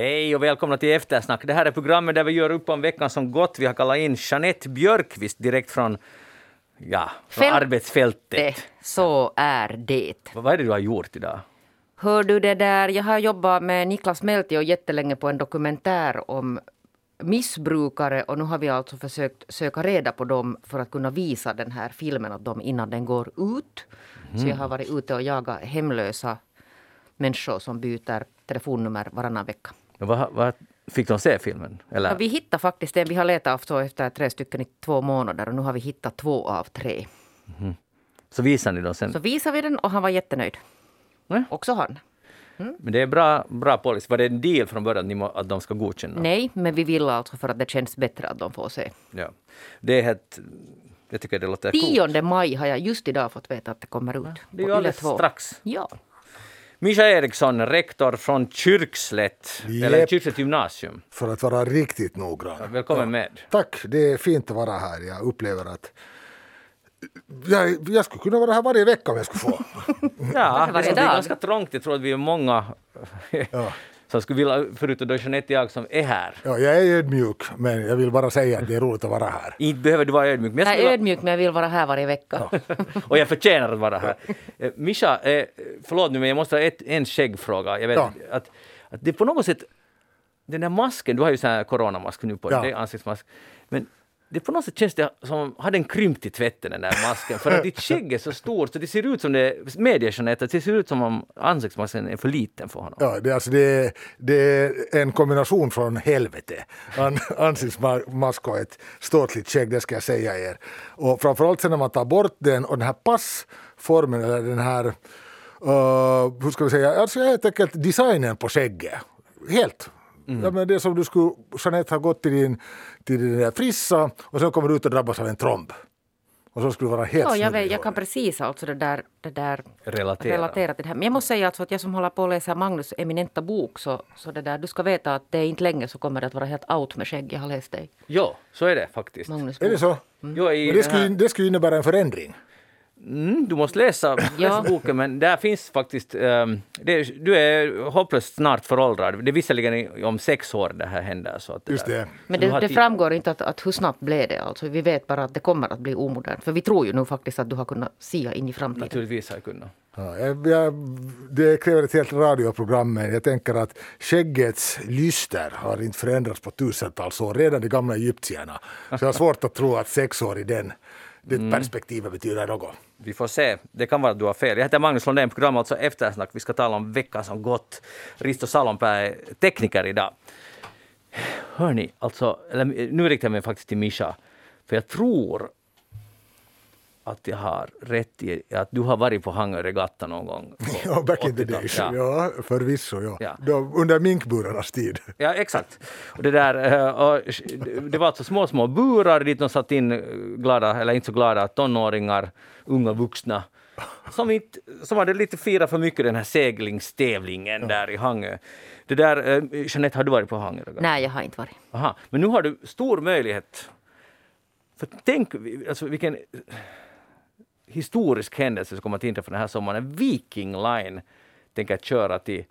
Hej och välkomna till Eftersnack. Det här är programmet där vi gör upp om veckan som gått. Vi har kallat in Jeanette Björkqvist direkt från arbetsfältet. Så är det. Vad är det du har gjort idag? Hör du det där? Jag har jobbat med Niklas Mälti och jättelänge på en dokumentär om missbrukare. Och nu har vi alltså försökt söka reda på dem för att kunna visa den här filmen åt dem innan den går ut. Så jag har varit ute och jagat hemlösa människor som byter telefonnummer varannan vecka. Vad fick de se filmen? Eller? Ja, vi hittade faktiskt den. Vi har letat efter 3 stycken i 2 månader och nu har vi hittat 2 av 3. Mm. Så visar ni den sen? Så visar vi den och han var jättenöjd. Mm. Också han. Mm. Men det är bra policy. Var det en del från början att de ska godkänna? Nej, men vi vill alltså för att det känns bättre att de får se. Ja. Det är helt... Jag tycker det låter 10 coolt. Maj har jag just idag fått veta att det kommer ut. Ja, det är ju alldeles strax. Ja. Mischa Eriksson, rektor från Kyrkslätt, eller Kyrkslätt gymnasium. För att vara riktigt noggrann. Ja, välkommen med. Tack, det är fint att vara här. Jag upplever att jag skulle kunna vara här varje vecka om jag skulle få. Ja, det är ganska trångt. Jag tror att vi är många som skulle vilja, förutom då Jeanette jag som är här. Ja, jag är ödmjuk, men jag vill bara säga att det är roligt att vara här. Inte behöver du vara ödmjuk. Men jag är ödmjuk, men jag vill vara här varje vecka. Ja. Och jag förtjänar att vara här. Mischa, förlåt nu, men jag måste ha en skäggfråga. Jag vet att det på något sätt, den där masken, du har ju sån här coronamask nu på dig, ansiktsmask, men det på något sätt känns det som hade en krympt i tvätten den där masken. För att ditt skägg är så stort så det ser ut som det medierna, det ser ut som om ansiktsmasken är för liten för honom. Ja, det är en kombination från helvete. Ansiktsmask och ett ståtligt skägg, det ska jag säga er. Och framförallt sen när man tar bort den och den här passformen eller den här hur ska vi säga, alltså helt enkelt designen på skägget. Helt. Mm. Ja, men det som du skulle, Jeanette, ha gått till din där frissa och sen kommer du ut och drabbas av en tromb. Och så skulle vara helt snurrig. Jag kan precis alltså det där relatera till det här. Men jag måste säga alltså att jag som håller på att läsa Magnus eminenta bok så det där, du ska veta att det är inte länge så kommer det att vara helt out med skägg. Jag har läst dig. Ja, så är det faktiskt. Magnus bok. Är det så? Mm. Det skulle innebära en förändring. Mm, du måste läsa boken, men där finns faktiskt... du är hopplöst snart föråldrad. Det är visserligen om 6 år det här händer. Så att just det. Men det framgår inte att hur snabbt blev det. Alltså, vi vet bara att det kommer att bli omodernt. För vi tror ju nu faktiskt att du har kunnat sia in i framtiden. Naturligtvis har jag kunnat. Ja, det kräver ett helt radioprogram, men jag tänker att skäggets lyster har inte förändrats på tusentals år. Redan de gamla egyptierna. Så jag har svårt att tro att 6 år i den... Det perspektivet betyder något. Vi får se. Det kan vara att du har fel. Jag heter Magnus Lundén, program alltså Eftersnack. Vi ska tala om veckan som gått. Risto Salonpää är tekniker idag. Hörni, alltså, nu riktar jag mig faktiskt till Mischa. För jag tror att jag har rätt i att du har varit på Hangöregatta någon gång. Ja, back in the days. Ja, förvisso. Ja. Under minkburarnas tid. Ja, exakt. Och det var alltså små burar dit de satt in glada, eller inte så glada, tonåringar, unga vuxna. Som hade lite firat för mycket den här seglingstävlingen där i Hangö. Jeanette, har du varit på Hangöregatta? Nej, jag har inte varit. Aha. Men nu har du stor möjlighet. För tänk, alltså vilken... historisk händelse som kommer att inträffa den här sommaren. Viking Line tänker köra till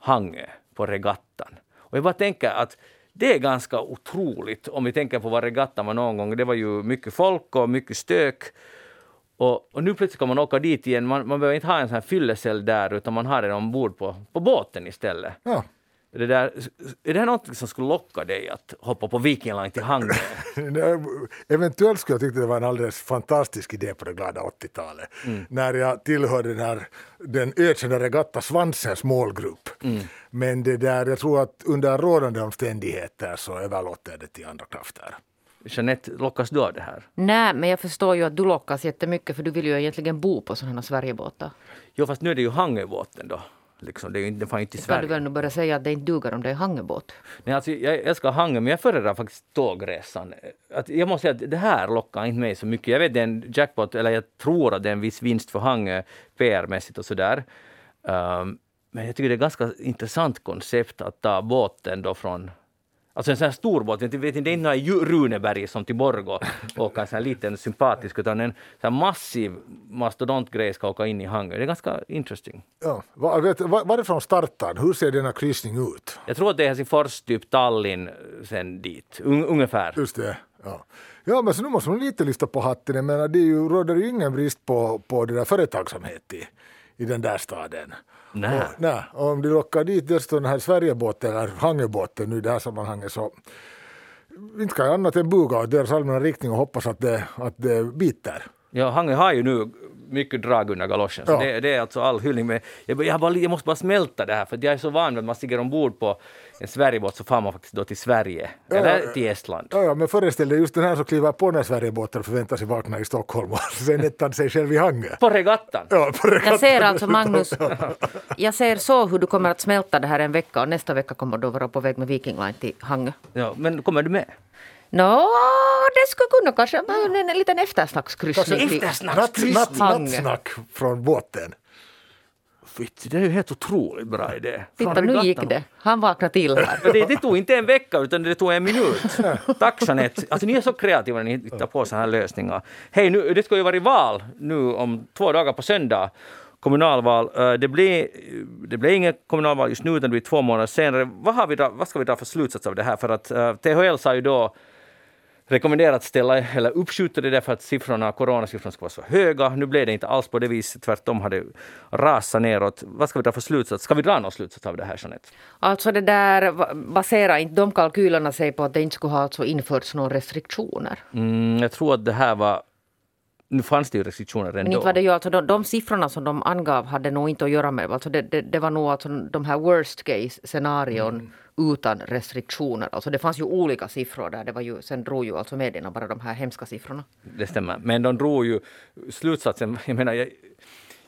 Hangö på regattan. Och jag bara tänker att det är ganska otroligt om vi tänker på vad regattan var någon gång. Det var ju mycket folk och mycket stök. Och nu plötsligt kan man åka dit igen. Man behöver inte ha en sån här fyllecell där utan man har den ombord på båten istället. Ja. Är det här något som skulle locka dig att hoppa på Viking Line till Hangö? Eventuellt skulle jag tycka det var en alldeles fantastisk idé på det glada 80-talet. Mm. När jag tillhörde den ökända regatta Svansens målgrupp. Mm. Men jag tror att under rådande omständigheter så överlåter det till andra krafter. Jeanette, lockas du av det här? Nej, men jag förstår ju att du lockas jättemycket för du vill ju egentligen bo på sådana här Sverigebåtar. Jo, fast nu är det ju Hangöbåten då. Liksom, det fanns inte i Sverige. Du kan nog börja säga att det inte dugar om det är Hangöbåt. Nej, alltså, jag ska Hangö, men jag föredrar faktiskt tågresan. Jag måste säga att det här lockar inte mig så mycket. Jag vet det är en jackpot, eller jag tror att det är en viss vinst för Hangö PR-mässigt och sådär. Men jag tycker det är ett ganska intressant koncept att ta båten då från Alltså en sån här storbåt, det är inte några Runeberg som till Borgå och en sån här liten sympatisk, utan en sån massiv mastodontgrej ska åka in i Hangö. Det är ganska intressant. Ja, varifrån startar? Hur ser denna kryssning ut? Jag tror att det är Helsingfors, typ Tallinn, sen dit, ungefär. Just det, ja. Ja, men så nu måste man lite lyfta på hatten. Jag menar, det råder ju ingen brist på det där företagsamhet i den där staden. Nej, om du lockar dit just den här Sverigebåten eller Hangöbåten nu i det här sammanhanget, så inte kan jag annat än buga åt deras allmänna riktning och hoppas att det biter. Ja, Hangö har ju nu mycket drag under galoschen, så ja. det är alltså all hyllning. Men jag måste bara smälta det här, för jag är så van med att man stiger ombord på en Sverigebåt, så far man faktiskt då till Sverige, ja, eller till Estland. Ja, men föreställ dig just den här som kliver på när Sverigebåten och förväntar sig vakna i Stockholm och sen nättan sig själv i Hangö. På regattan. Ja, på regattan. Jag ser alltså, Magnus, jag ser så hur du kommer att smälta det här en vecka, och nästa vecka kommer du vara på väg med Viking Line till Hangö. Ja, men kommer du med? No, det skulle kunna kanske en liten eftersnackskryssning. Nattsnack från båten. Fitt, det är ju helt otroligt bra idé. Titta, nu gick det. Han vaknade till här. Det tog inte en vecka, utan det tog en minut. Tack, Jeanette. Alltså, ni är så kreativa när ni hittar på så här lösningar. Hej, nu, det ska ju vara val nu om 2 dagar på söndag. Kommunalval. Det blir inget kommunalval just nu, utan det blir 2 månader senare. Vad ska vi ta för slutsats av det här? För att THL sa ju då rekommenderat att ställa eller uppskjuta det därför att coronasiffrorna ska vara så höga. Nu blev det inte alls på det viset. Tvärtom hade rasat neråt. Vad ska vi ta för slutsats? Ska vi dra någon slutsats av det här, Jeanette? Alltså det där baserar inte de kalkylerna sig på att det inte skulle ha alltså införts några restriktioner. Jag tror att det här var... Nu fanns det ju restriktioner ändå. Inte var det ju, alltså de siffrorna som de angav hade nog inte att göra med. Alltså det var nog alltså de här worst case-scenarion utan restriktioner. Alltså det fanns ju olika siffror där. Det var ju, sen drog ju alltså medierna bara de här hemska siffrorna. Det stämmer. Men de drog ju slutsatsen. Jag menar,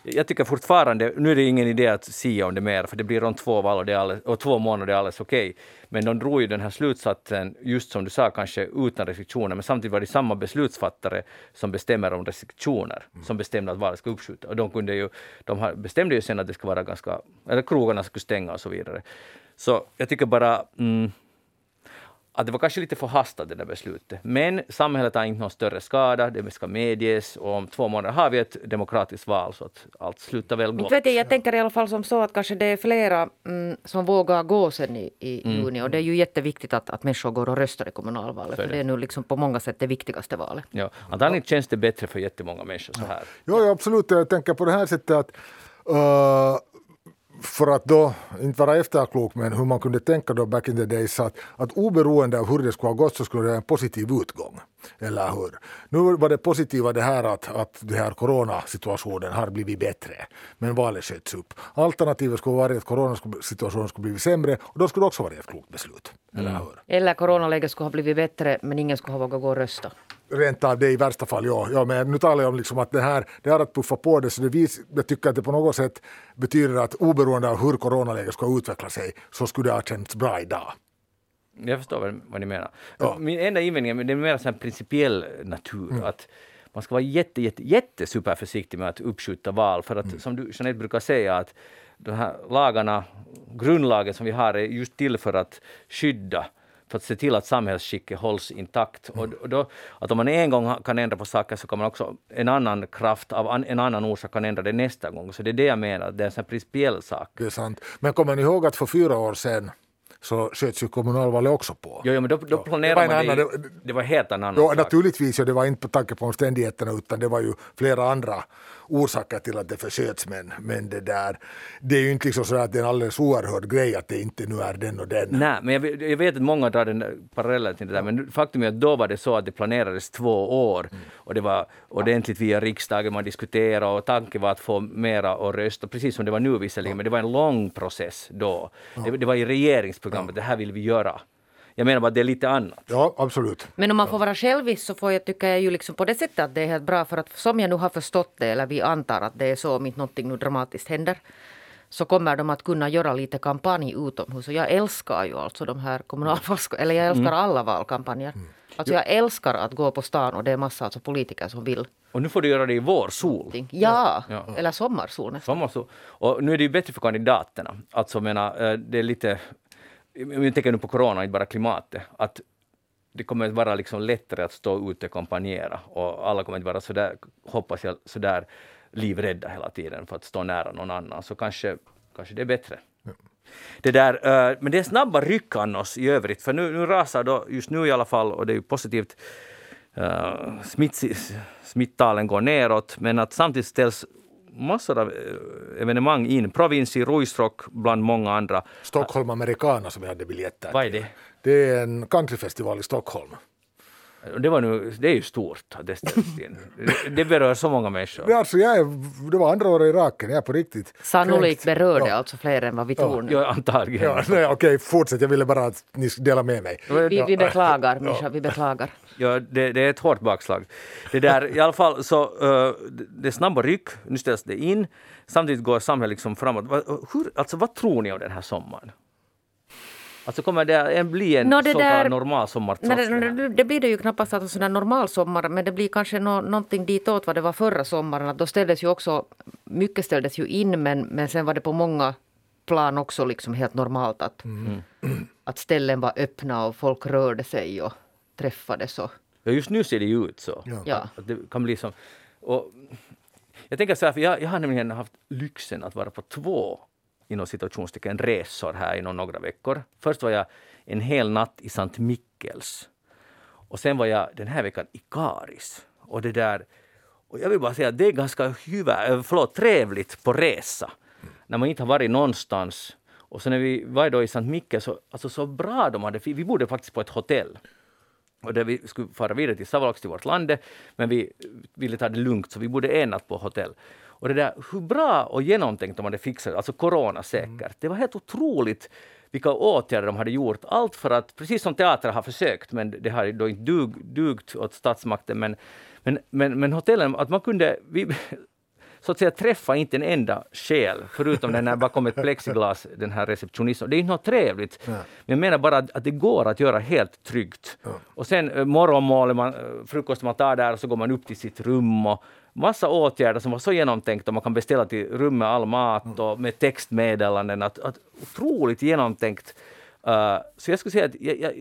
jag tycker fortfarande, nu är det ingen idé att sia om det mer, för det blir om 2 val och 2 månader är alldeles okej. Men de drog ju den här slutsatsen, just som du sa, kanske utan restriktioner, men samtidigt var det samma beslutsfattare som bestämmer om restriktioner, som bestämde att valet ska uppskjuta. Och de bestämde ju sen att det ska vara ganska, eller krogarna skulle stänga och så vidare. Så jag tycker bara... att det var kanske lite förhastat det där beslutet. Men samhället har inte någon större skada, det ska medges, och om 2 månader har vi ett demokratiskt val, så att allt slutar väl gott. Jag tänker i alla fall som så att kanske det är flera som vågar gå sen i juni, och det är ju jätteviktigt att människor går och röstar i kommunalvalet, för det är nu liksom på många sätt det viktigaste valet. Ja, antagligen känns det bättre för jättemånga människor så här. Ja, absolut. Jag tänker på det här sättet att för att då, inte vara efterklok, men hur man kunde tänka då back in the days, att oberoende av hur det skulle ha gått så skulle det ha en positiv utgång, eller hur? Nu var det positiva det här att den här coronasituationen har blivit bättre, men valet sköts upp. Alternativet skulle vara att coronasituationen skulle bli sämre, och då skulle det också vara ett klokt beslut, eller hur? Eller coronaläget skulle ha blivit bättre, men ingen skulle ha vågat gå och rösta. Rent av det i värsta fall, ja. Men nu talar jag om liksom att det här att puffa på det, så jag tycker att det på något sätt betyder att oberoende av hur coronaläget ska utveckla sig, så skulle det ha känts bra idag. Jag förstår vad ni menar. Ja. Min enda invändning är mer en principiell natur, att man ska vara jätte superförsiktig med att uppskjuta val, för att som du, Jeanette, brukar säga, att de här lagarna, grundlagen som vi har, är just till för att skydda, för att se till att samhällsskicket hålls intakt. Och då, att om man en gång kan ändra på saker, så kan man också en annan kraft av en annan orsak kan ändra det nästa gång. Så det är det jag menar, det är en sån principiell sak. Det är sant. Men kommer ni ihåg att för 4 år sedan så sköts ju kommunalvalet också på? Jo, men då planerade man det var helt en annan sak. Naturligtvis, och det var inte på tanke på omständigheterna, utan det var ju flera andra orsaker till att det försköts, men det är ju inte liksom så att det är en alldeles oerhörd grej att det inte nu är den och den. Nej, men jag vet att många drar den parallellen till det där, men faktum är att då var det så att det planerades 2 år, och det var ordentligt via riksdagen man diskuterade, och tanken var att få mera och rösta, precis som det var nu visserligen, men det var en lång process då. Det var i regeringsprogrammet, det här vill vi göra. Jag menar bara att det är lite annat. Ja, absolut. Men om man får vara självvis, så får jag tycka ju liksom på det sättet att det är helt bra, för att som jag nu har förstått det, eller vi antar att det är så, om inte någonting nu dramatiskt händer, så kommer de att kunna göra lite kampanj utomhus. Och jag älskar ju alltså de här eller jag älskar alla valkampanjer. Alltså jag älskar att gå på stan, och det är massa alltså politiker som vill. Och nu får du göra det i vår sol. Ja. Eller sommarsol nästan. Och nu är det ju bättre för kandidaterna. Alltså menar, det är lite... jag tänker nu på corona, inte bara klimatet, att det kommer att vara liksom lättare att stå ute och kompanjera, och alla kommer att vara sådär, hoppas jag, sådär livrädda hela tiden för att stå nära någon annan, så kanske det är bättre. Ja. Det där, men det är snabba ryck annars i övrigt, för nu rasar då, just nu i alla fall, och det är ju positivt, smitttalen går neråt, men att samtidigt ställs massor av evenemang in. Provinssi, Ruisrock bland många andra. Stockholm Americana som jag hade biljetter. Vad är det? Det är en countryfestival i Stockholm. Det är ju stort att det ställs in. Det berör så många människor. Alltså det var andra året i raken, jag är på riktigt. Sannolikt berörde alltså fler än vad vi tror nu. Ja, antagligen. Ja, okej, fortsätt. Jag ville bara att ni skulle dela med mig. Vi beklagar, Mischa, vi beklagar. Ja, det är ett hårt bakslag. Det där, i alla fall, så det snabba ryck, nu ställs det in. Samtidigt går samhället liksom framåt. Vad tror ni om den här sommaren? Alltså kommer det bli en sådär normal sommar? Det blir det ju knappast en sån normal sommar, men det blir kanske någonting ditåt vad det var förra sommaren. Att då ställdes ju också, mycket ställdes ju in, men sen var det på många plan också liksom helt normalt att ställen var öppna och folk rörde sig och träffades. Ja, just nu ser det ju ut så. Ja. Det kan bli som... Och jag tänker så här, för jag har nämligen haft lyxen att vara på två inom situationstecken resor här inom några veckor. Först var jag en hel natt i Sankt Michels. Och sen var jag den här veckan i Karis. Och det där... Och jag vill bara säga att det är ganska trevligt på resa. När man inte har varit någonstans. Och sen när vi var då i Sankt Michels, alltså så bra de hade... Vi bodde faktiskt på ett hotell. Och där vi skulle fara vidare till Savolaks, till vårt land. Men vi ville ta det lugnt, så vi bodde en natt på hotell. Och det där, hur bra och genomtänkt de hade fixat, alltså corona säkert. Det var helt otroligt vilka åtgärder de hade gjort. Allt för att, precis som teater har försökt, men det har då inte dugt åt statsmakten. Men hotellen, att man kunde, så att säga, träffa inte en enda själ, förutom den här bakom ett plexiglas, den här receptionisten. Det är ju något trevligt. Ja. Men jag menar bara att det går att göra helt tryggt. Ja. Och sen frukost man tar där, och så går man upp till sitt rum, och massa åtgärder som var så genomtänkta. Man kan beställa till rum med all mat och med textmeddelanden. Att otroligt genomtänkt. Så jag skulle säga att jag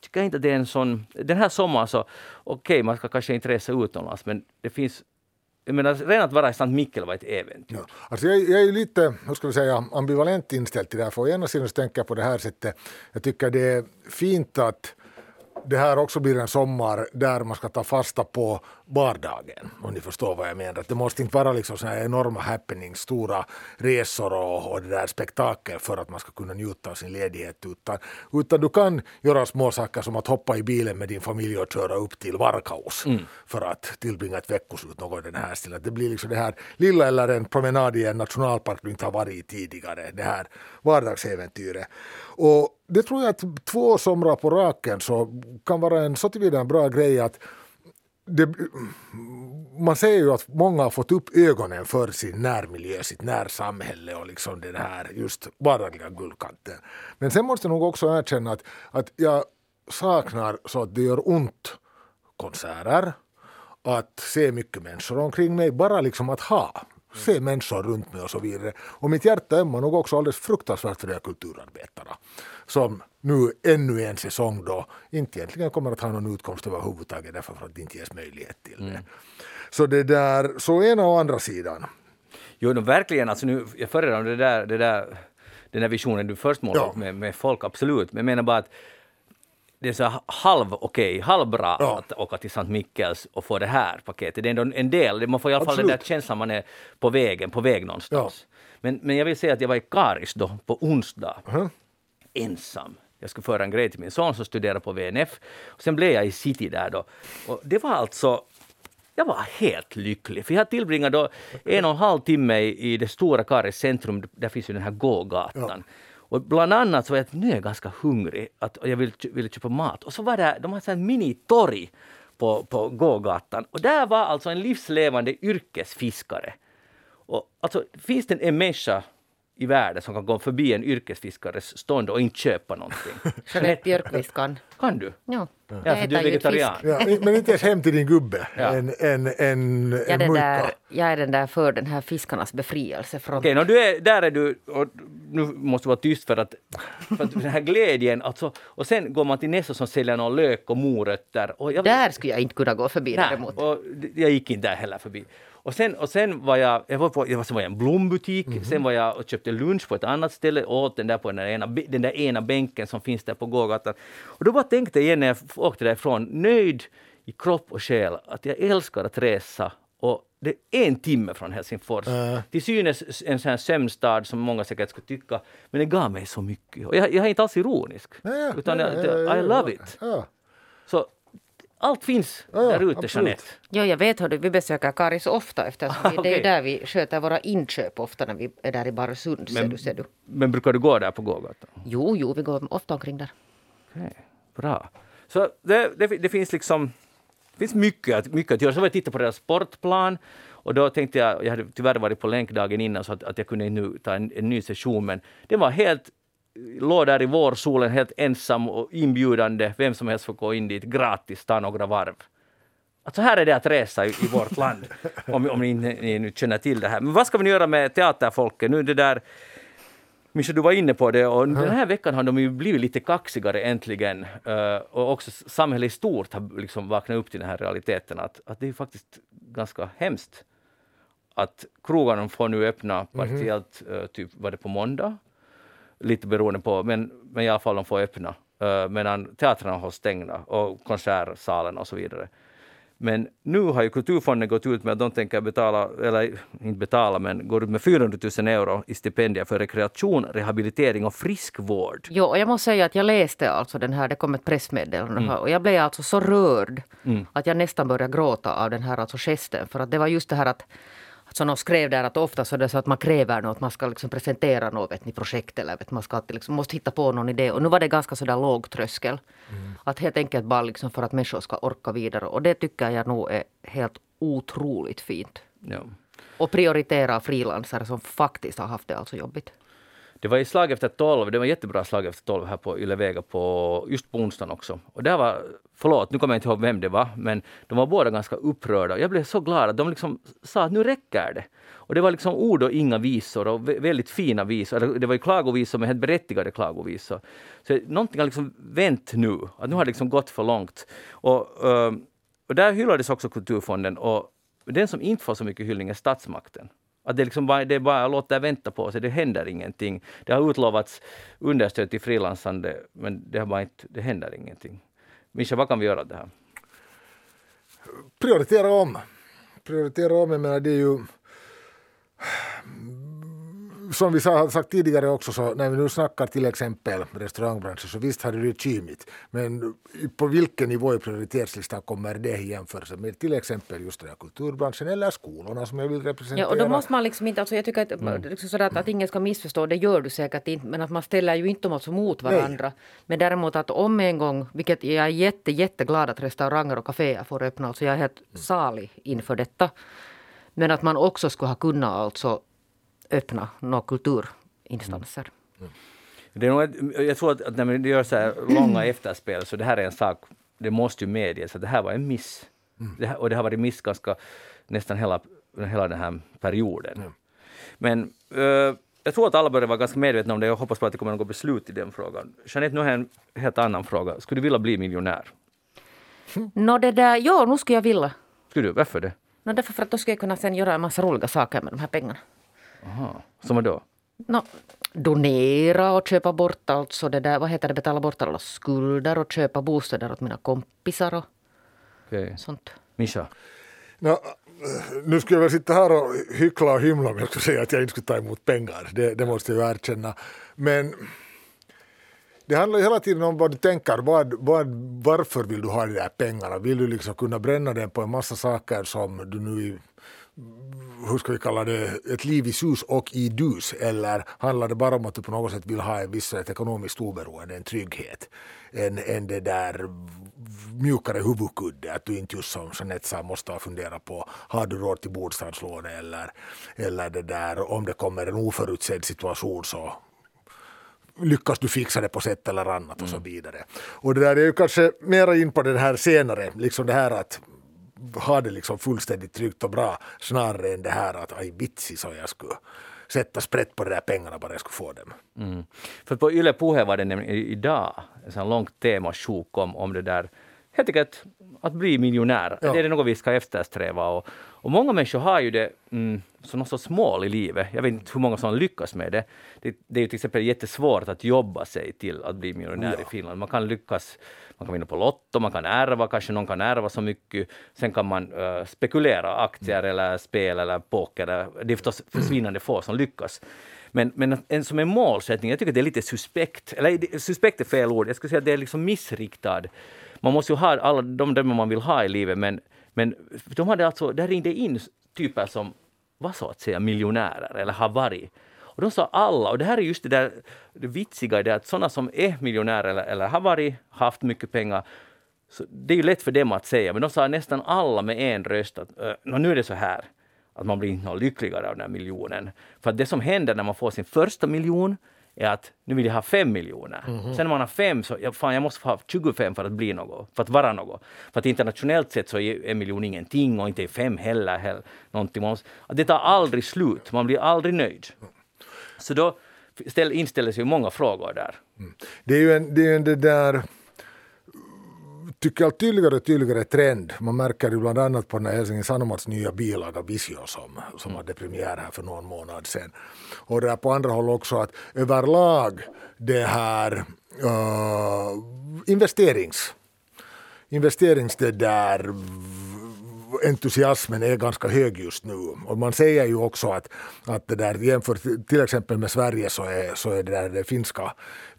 tycker inte att det är en sån... Den här sommaren så, okej, man ska kanske inte resa utomlands, men det finns... Jag menar, redan att vara i Sankt Michel var ett äventyr. Ja. Alltså jag är ju lite, hur ska vi säga, ambivalent inställd till det här. För å ena sidan så tänker jag på det här sättet. Jag tycker det är fint att det här också blir en sommar där man ska ta fasta på vardagen, om ni förstår vad jag menar. Det måste inte vara liksom såna här enorma happenings, stora resor och det där spektakel för att man ska kunna njuta av sin ledighet. Utan du kan göra små saker som att hoppa i bilen med din familj och köra upp till Varkaus för att tillbringa ett veckoslut, något i den här stilen. Det blir liksom det här lilla, eller en promenad i en nationalpark du inte har varit tidigare, det här vardagsäventyret. Och det tror jag att två somrar på raken så kan vara en så tillvida en bra grej att man säger ju att många har fått upp ögonen för sin närmiljö, sitt närsamhälle och liksom den här just vardagliga guldkanten. Men sen måste jag nog också erkänna att jag saknar, så att det gör ont, konserter, att se mycket människor omkring mig, bara liksom att se människor runt mig och så vidare. Och mitt hjärta ömmar nog också alldeles fruktansvärt för de här kulturarbetarna som nu ännu en säsong då inte egentligen kommer att ha någon utkomst överhuvudtaget, därför att det inte ges möjlighet till det. Så det där, så ena och andra sidan. Jo, verkligen, alltså nu, jag föredrar den där visionen du först målade upp med folk, absolut. Men jag menar bara att det är så halvbra att åka till Sankt Michels och få det här paketet. Det är ändå en del, man får i alla fall den där känslan man är på väg någonstans. Ja. Men jag vill säga att jag var i Karis då, på onsdag, ensam. Jag skulle föra en grej till min son som studerar på VNF. Och sen blev jag i city där då. Och det var alltså... Jag var helt lycklig, för jag tillbringade då 1,5 timme i det stora Karis centrum. Där finns ju den här gågatan. Ja. Och bland annat så var jag nu ganska hungrig och jag ville köpa mat. Och så var det, de hade en mini-torg på gågatan. Och där var alltså en livslevande yrkesfiskare. Och alltså, finns det en människa i världen som kan gå förbi en yrkesfiskares stånd och inte köpa någonting? Jeanette Björkqvist kan. Kan du? Ja. Ja, för du är vegetarian. Ja, men inte ens hem till din gubbe. Ja. Jag är den där för den här fiskarnas befrielse. Okej, okay, där är du... Och nu måste vara tyst för att den här glädjen. Alltså, och sen går man till Nesso som säljer någon lök och morötter. Och där skulle jag inte kunna gå förbi däremot. Och jag gick inte där heller förbi. Och sen var jag var i en blombutik, sen var jag och köpte lunch på ett annat ställe och åt den där på den där ena bänken som finns där på gågatan. Och då bara tänkte jag igen när jag åkte därifrån, nöjd i kropp och själ, att jag älskar att resa. Och det är en timme från Helsingfors. Till synes en sån här sömnstad som många säkert skulle tycka, men det gav mig så mycket. Och jag är inte alls ironisk, utan I love it. Så... Allt finns där ute, Jeanette. Ja, jag vet hur vi besöker Karis ofta eftersom det är där vi sköter våra inköp ofta när vi är där i Barsund. Men, brukar du gå där på gågatan? Jo, vi går ofta omkring där. Okej, bra. Så det finns liksom... Det finns mycket att göra. Så var jag tittade på deras sportplan och då tänkte jag... Jag hade tyvärr varit på länkdagen innan så att jag kunde nu ta en ny session. Men det var helt... låg där i vårsolen helt ensam och inbjudande. Vem som helst får gå in dit gratis, ta några varv. Alltså här är det att resa i vårt land, om ni nu känner till det här. Men vad ska vi göra med teaterfolket? Nu det där, Mischa, du var inne på det, och den här veckan har de ju blivit lite kaxigare äntligen. Och också samhället i stort har liksom vaknat upp till den här realiteten, att det är faktiskt ganska hemskt att krogarna får nu öppna partiellt, typ var det på måndag? Lite beroende på, men i alla fall de får öppna. Medan teatrarna har stängda och konsertsalen och så vidare. Men nu har ju Kulturfonden gått ut med att de tänker betala, eller inte betala, men går ut med 400 000 euro i stipendier för rekreation, rehabilitering och friskvård. Jo, och jag måste säga att jag läste alltså den här, det kom ett pressmeddelande och jag blev alltså så rörd att jag nästan började gråta av den här alltså gesten. För att det var just det här att så de skrev där att ofta så är det så att man kräver något, man ska liksom presentera något i projekt eller man ska liksom, måste hitta på någon idé. Och nu var det ganska sådär låg tröskel. Att helt enkelt bara liksom för att människor ska orka vidare. Och det tycker jag nog är helt otroligt fint. Ja. Och prioritera frilansare som faktiskt har haft det alltså jobbigt. Det var i slag efter 12, det var jättebra slag efter 12 här på Yle Vega på just på onsdagen också. Och där var, förlåt, nu kommer jag inte ihåg vem det var, men de var båda ganska upprörda. Jag blev så glad att de liksom sa att nu räcker det. Och det var liksom ord och inga visor och väldigt fina visor. Det var ju klagovisor, men helt berättigade klagovisor. Så någonting har liksom vänt nu, att nu har det liksom gått för långt. Och där hyllades också Kulturfonden, och den som inte får så mycket hyllning är statsmakten. Att det, liksom bara, det är bara att låta vänta på sig, det händer ingenting. Det har utlovats understöd till frilansande, men det, har bara inte, det händer ingenting. Mischa, vad kan vi göra det här? Prioritera om, jag menar det är ju... Som vi har sagt tidigare också, så när vi nu snackar till exempel restaurangbranschen, så visst hade det kymigt. Men på vilken nivå i prioritetslistan kommer det i jämförelse med till exempel just den här kulturbranschen eller skolorna som jag vill representera? Ja, och då måste man liksom inte, alltså jag tycker att, liksom sådär, att ingen ska missförstå, det gör du säkert inte, men att man ställer ju inte dem alltså mot varandra. Nej. Men däremot att om en gång, vilket jag är jätteglad att restauranger och kaféer får öppna, så alltså jag är helt salig inför detta. Men att man också ska ha kunnat alltså öppna några kulturinstanser. Det är nog, jag tror att när man gör så här långa efterspel, så det här är en sak, det måste ju medges, så det här var en miss. Det har varit miss ganska nästan hela den här perioden. Men jag tror att alla börjar vara ganska medvetna om det, jag hoppas på att det kommer att gå beslut i den frågan. Jeanette, nu har jag en helt annan fråga. Skulle du vilja bli miljonär? Ja, nu skulle jag vilja. Skulle du? Varför det? Därför för att då skulle jag kunna sen göra en massa roliga saker med de här pengarna. Aha, som då? No, donera och köpa bort alltså det där, vad heter det, betala bort alla skulder och köpa bostäder åt mina kompisar och sånt. Mischa? Nu skulle jag väl sitta här och hyckla och hymla om jag skulle säga att jag inte skulle ta emot pengar, det måste jag erkänna, men det handlar ju hela tiden om vad du tänker, varför vill du ha de där pengarna, vill du liksom kunna bränna den på en massa saker som du nu, hur ska vi kalla det, ett liv i sus och i dus, eller handlar det bara om att du på något sätt vill ha en viss ekonomiskt oberoende, en trygghet, en det där mjukare huvudkudde, att du inte just som Jeanette sa måste fundera på har du råd till bostadslån eller det där, om det kommer en oförutsedd situation så lyckas du fixa det på sätt eller annat och så vidare. Och det där är ju kanske mera in på det här senare, liksom det här att ha det liksom fullständigt tryggt och bra, snarare än det här att aj vitsi, så jag skulle sätta sprätt på de där pengarna bara jag skulle få dem. Mm. För på Yle Pohe var det nämligen idag en sån långt temasjok om det där helt enkelt att bli miljonär. Ja. Det är något vi ska eftersträva och många människor har ju det som något sorts mål i livet. Jag vet inte hur många som lyckas med det. Det är ju till exempel jättesvårt att jobba sig till att bli miljonär i Finland. Man kan lyckas, man kan vinna på lotto, man kan ärva, kanske någon kan ärva så mycket. Sen kan man spekulera aktier eller spel eller poker. Det är förstås försvinnande få som lyckas. Men en som är målsättning, jag tycker det är lite suspekt. Eller suspekt är fel ord, jag skulle säga att det är liksom missriktad. Man måste ju ha alla de drömmar man vill ha i livet, men de hade alltså, där ringde in typer som var så att säga miljonärer eller har varit. Och de sa alla, och det här är just det där det vitsiga, det att sådana som är miljonärer eller har varit, haft mycket pengar, så det är ju lätt för dem att säga, men de sa nästan alla med en röst att nu är det så här, att man blir inte lyckligare av den här miljonen. För att det som händer när man får sin första miljon är att nu vill jag ha 5 miljoner. Mm-hmm. Sen när man har 5 så jag måste ha 25 för att bli något, för att vara något. För att internationellt sett så är 1 miljon ingenting och inte är 5 heller någonting. Det tar aldrig slut, man blir aldrig nöjd. Så då inställer sig många frågor där. Mm. Det är ju en det där tycker jag tydligare trend. Man märker ju bland annat på den här Helsingin Sanomats nya bilar där Visio som hade premiär här för någon månad sedan. Och där på andra håll också att överlag det här investerings entusiasmen är ganska hög just nu. Och man säger ju också att det där jämfört till exempel med Sverige så är det där det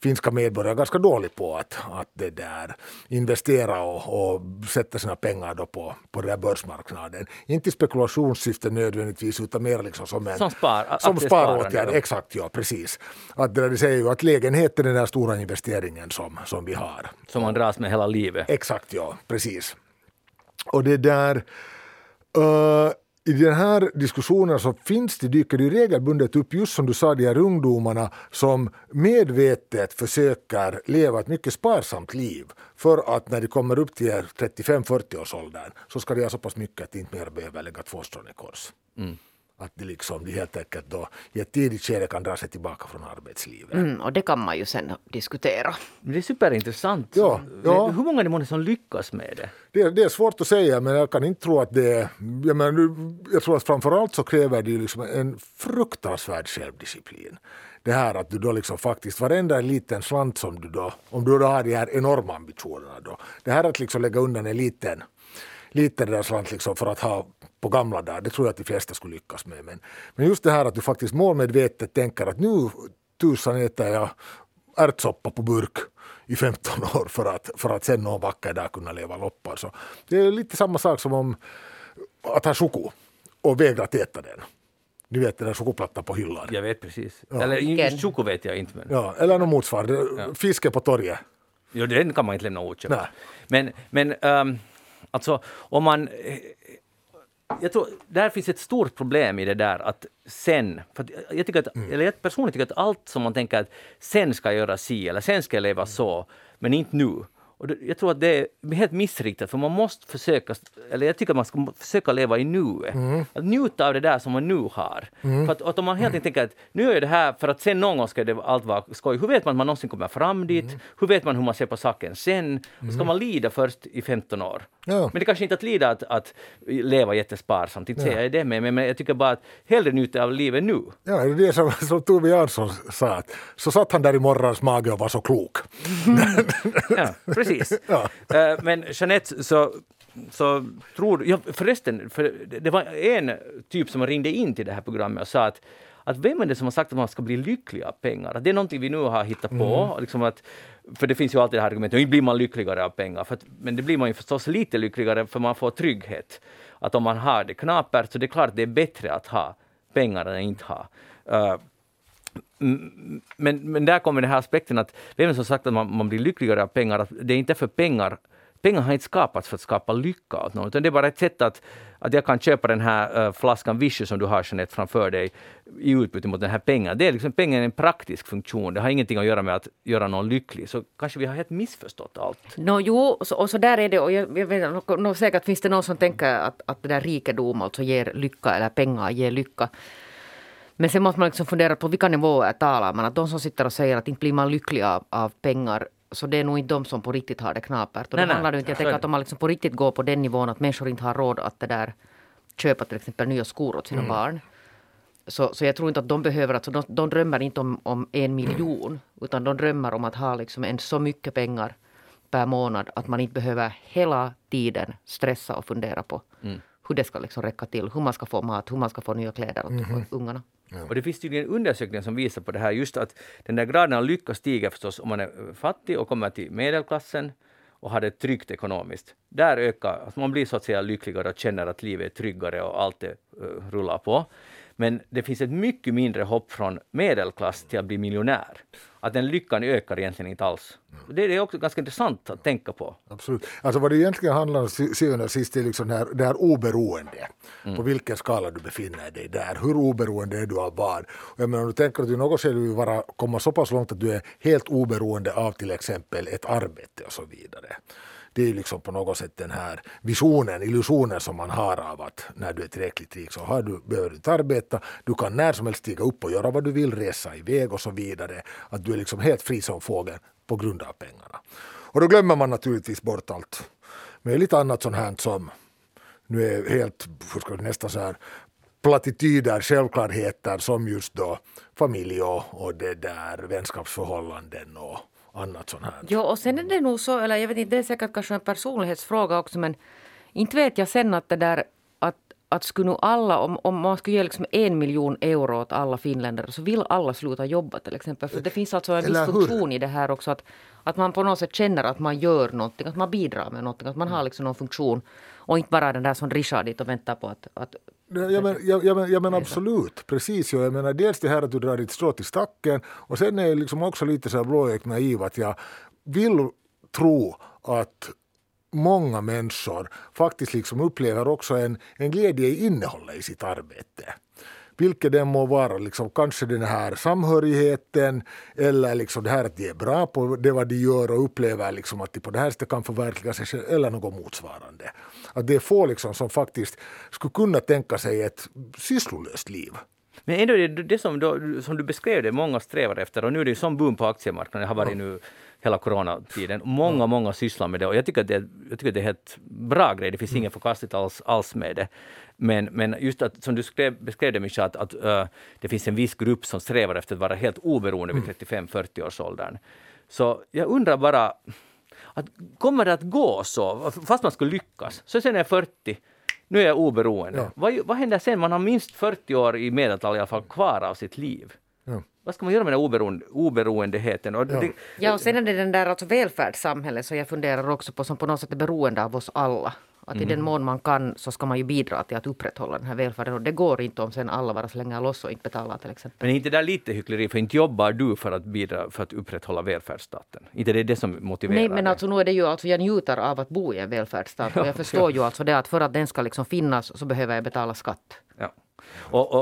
finska medborgare ganska dåligt på att det där investera och sätta sina pengar då på den där börsmarknaden. Inte spekulationssyfte nödvändigtvis utan mer liksom som sparåtgärd. Exakt, ja, precis. Att det där säger ju att lägenheten är den där stora investeringen som vi har. Som man dras med hela livet. Exakt, ja, precis. Och det där, i den här diskussionen så dyker det regelbundet upp just som du sa, de här ungdomarna som medvetet försöker leva ett mycket sparsamt liv för att när de kommer upp till 35-40 års åldern så ska de ha så pass mycket att de inte mer behöver lägga 2 strån i kors. Mm. Att det liksom, det helt enkelt då i ett tidigt skede kan dra sig tillbaka från arbetslivet. Mm, och det kan man ju sen diskutera. Men det är superintressant. Ja. Hur många är det som lyckas med det? Det är svårt att säga, men jag kan inte tro att det är... Jag tror att framförallt så kräver det liksom en fruktansvärd självdisciplin. Det här att du då liksom faktiskt varenda liten slant som du då... Om du då har de här enorma ambitionerna då. Det här att liksom lägga undan en liten där slant liksom för att ha... på gamla där, det tror jag att de flesta skulle lyckas med. Men just det här att du faktiskt målmedvetet tänker att nu tusan äter jag ärtsoppa på burk i 15 år för att sen någon vacker där kunna leva loppar. Så det är lite samma sak som om att ha choklad och vägra att äta den. Du vet den där chokladplattan på hyllan. Jag vet precis. Ja. Eller choklad vet jag inte. Men... Ja, eller någon motsvarande. Ja. Fiske på torget. Jo, den kan man inte lämna åt. Men alltså om man... Jag tror, där finns ett stort problem i det där att sen, för jag tycker att, eller jag personligen tycker att allt som man tänker att sen ska göra si eller sen ska jag leva så, men inte nu. Och jag tror att det är helt missriktat för man måste försöka, eller jag tycker att man ska försöka leva i nuet. Mm. Att njuta av det där som man nu har. Mm. För att om man helt enkelt tänker att nu är det här för att sen någon gång ska det allt vara skoj. Hur vet man att man någonsin kommer fram dit? Mm. Hur vet man hur man ser på saken sen? Och ska man lida först i 15 år? Ja. Men det kanske inte att lida att leva jättesparsamt. Inte säger jag det med, men jag tycker bara att hellre njuta av livet nu. Ja, det är det som Tove Jansson sa. Så satt han där i morgons mage och var så klok. Ja, precis. Ja. Men Jeanette så tror jag förresten, för det var en typ som ringde in till det här programmet och sa att vem är det som har sagt att man ska bli lycklig av pengar? Att det är någonting vi nu har hittat på. Liksom att, för det finns ju alltid det här argumentet, nu blir man lyckligare av pengar. Men det blir man ju förstås lite lyckligare för man får trygghet. Att om man har det knapert så det är klart det är bättre att ha pengar än att inte ha. Men där kommer den här aspekten att vem som sagt att man blir lyckligare av pengar, att det är inte för pengar. Pengar har inte skapats för att skapa lycka åt någon, utan det är bara ett sätt att jag kan köpa den här flaskan Vichy som du har, Jeanette, framför dig i utbyte mot den här pengen. Det är liksom, pengen är en praktisk funktion. Det har ingenting att göra med att göra någon lycklig. Så kanske vi har helt missförstått allt. Jo, och så där är det. Och jag vet, säkert finns det någon som tänker att det där rikedom, alltså ger lycka eller pengar ger lycka. Men sen måste man liksom fundera på vilka nivåer talar man. Att de som sitter och säger att inte blir man lycklig av pengar, så det är nog inte de som på riktigt har det knapert. Och det handlar ju inte, jag tänker att om man liksom på riktigt går på den nivån att människor inte har råd att det där köpa till exempel nya skor åt sina barn. Så jag tror inte att de behöver, alltså de drömmer inte om 1 miljon, utan de drömmer om att ha liksom en så mycket pengar per månad att man inte behöver hela tiden stressa och fundera på hur det ska liksom räcka till, hur man ska få mat, hur man ska få nya kläder åt ungarna. Ja. Och det finns tydligen undersökningar som visar på det här, just att den där graden av lycka stiger förstås om man är fattig och kommer till medelklassen och har det tryggt ekonomiskt. Där ökar, alltså man blir så att säga lyckligare och känner att livet är tryggare och allt det rullar på. Men det finns ett mycket mindre hopp från medelklass till att bli miljonär. Att den lyckan ökar egentligen inte alls. Det är också ganska intressant att tänka på. Absolut. Alltså vad det egentligen handlar om syvende och sist är liksom det här oberoende. På vilken skala du befinner dig där. Hur oberoende är du av vad? Och jag menar, om du tänker att du något ser du vara komma så pass långt att du är helt oberoende av till exempel ett arbete och så vidare. Det är ju liksom på något sätt den här visionen, illusionen som man har av att när du är tillräckligt rik så har du, behöver du inte arbeta. Du kan när som helst stiga upp och göra vad du vill, resa iväg och så vidare. Att du är liksom helt fri som fågeln på grund av pengarna. Och då glömmer man naturligtvis bort allt. Men det är lite annat sånt här som nu är helt nästan så här platityder, självklarheter som just då familj och det där vänskapsförhållanden och annat sånt här. Ja, och sen är det nog så, eller jag vet inte, det är säkert kanske en personlighetsfråga också, men inte vet jag sen att det där att skulle nu alla, om man skulle ge liksom 1 miljon euro åt alla finländare, så vill alla sluta jobba till exempel. För det finns alltså en diskussion i det här också, att man på något sätt känner att man gör någonting, att man bidrar med någonting, att man har liksom någon funktion och inte bara den där som rishar dit och väntar på att jag menar absolut, precis. Jag menar dels det här att du drar ditt strå till stacken, och sen är jag liksom också lite så här blåögt naiv att jag vill tro att många människor faktiskt liksom upplever också en glädje i innehållet i sitt arbete. Vilket det må vara, liksom, kanske den här samhörigheten eller liksom det här att de är bra på det vad de gör och upplever liksom att de på det här sättet kan förverkliga sig själv eller något motsvarande. Att det är få liksom som faktiskt skulle kunna tänka sig ett sysslolöst liv. Men ändå det som du beskrev, det många strävar efter, och nu är det ju som boom på aktiemarknaden, det har varit nu hela coronatiden. Många sysslar med det, och jag tycker det är helt bra grej. Det finns ingen förkastligt alls med det. Men just att, som du beskrev det, Mischa, att det finns en viss grupp som strävar efter att vara helt oberoende vid 35-40 års åldern. Så jag undrar bara, att kommer det att gå så? Fast man ska lyckas. Så sen är 40, nu är jag oberoende. Ja. Vad händer sen? Man har minst 40 år i medeltal i alla fall kvar av sitt liv. Ja. Vad ska man göra med den oberoendeheten? Och och sen är det den där alltså välfärdssamhället som jag funderar också på, som på något sätt är beroende av oss alla. Att i den mån man kan så ska man ju bidra till att upprätthålla den här välfärden, och det går inte om sen alla bara slänger loss och inte betalar till exempel. Men är inte det lite hyckleri, för inte jobbar du för att bidra för att upprätthålla välfärdsstaten? Inte det är det som motiverar? Nej, men alltså nu är det ju, alltså jag njuter av att bo i en välfärdsstat, och jag förstår ju alltså det att för att den ska liksom finnas så behöver jag betala skatt. Ja.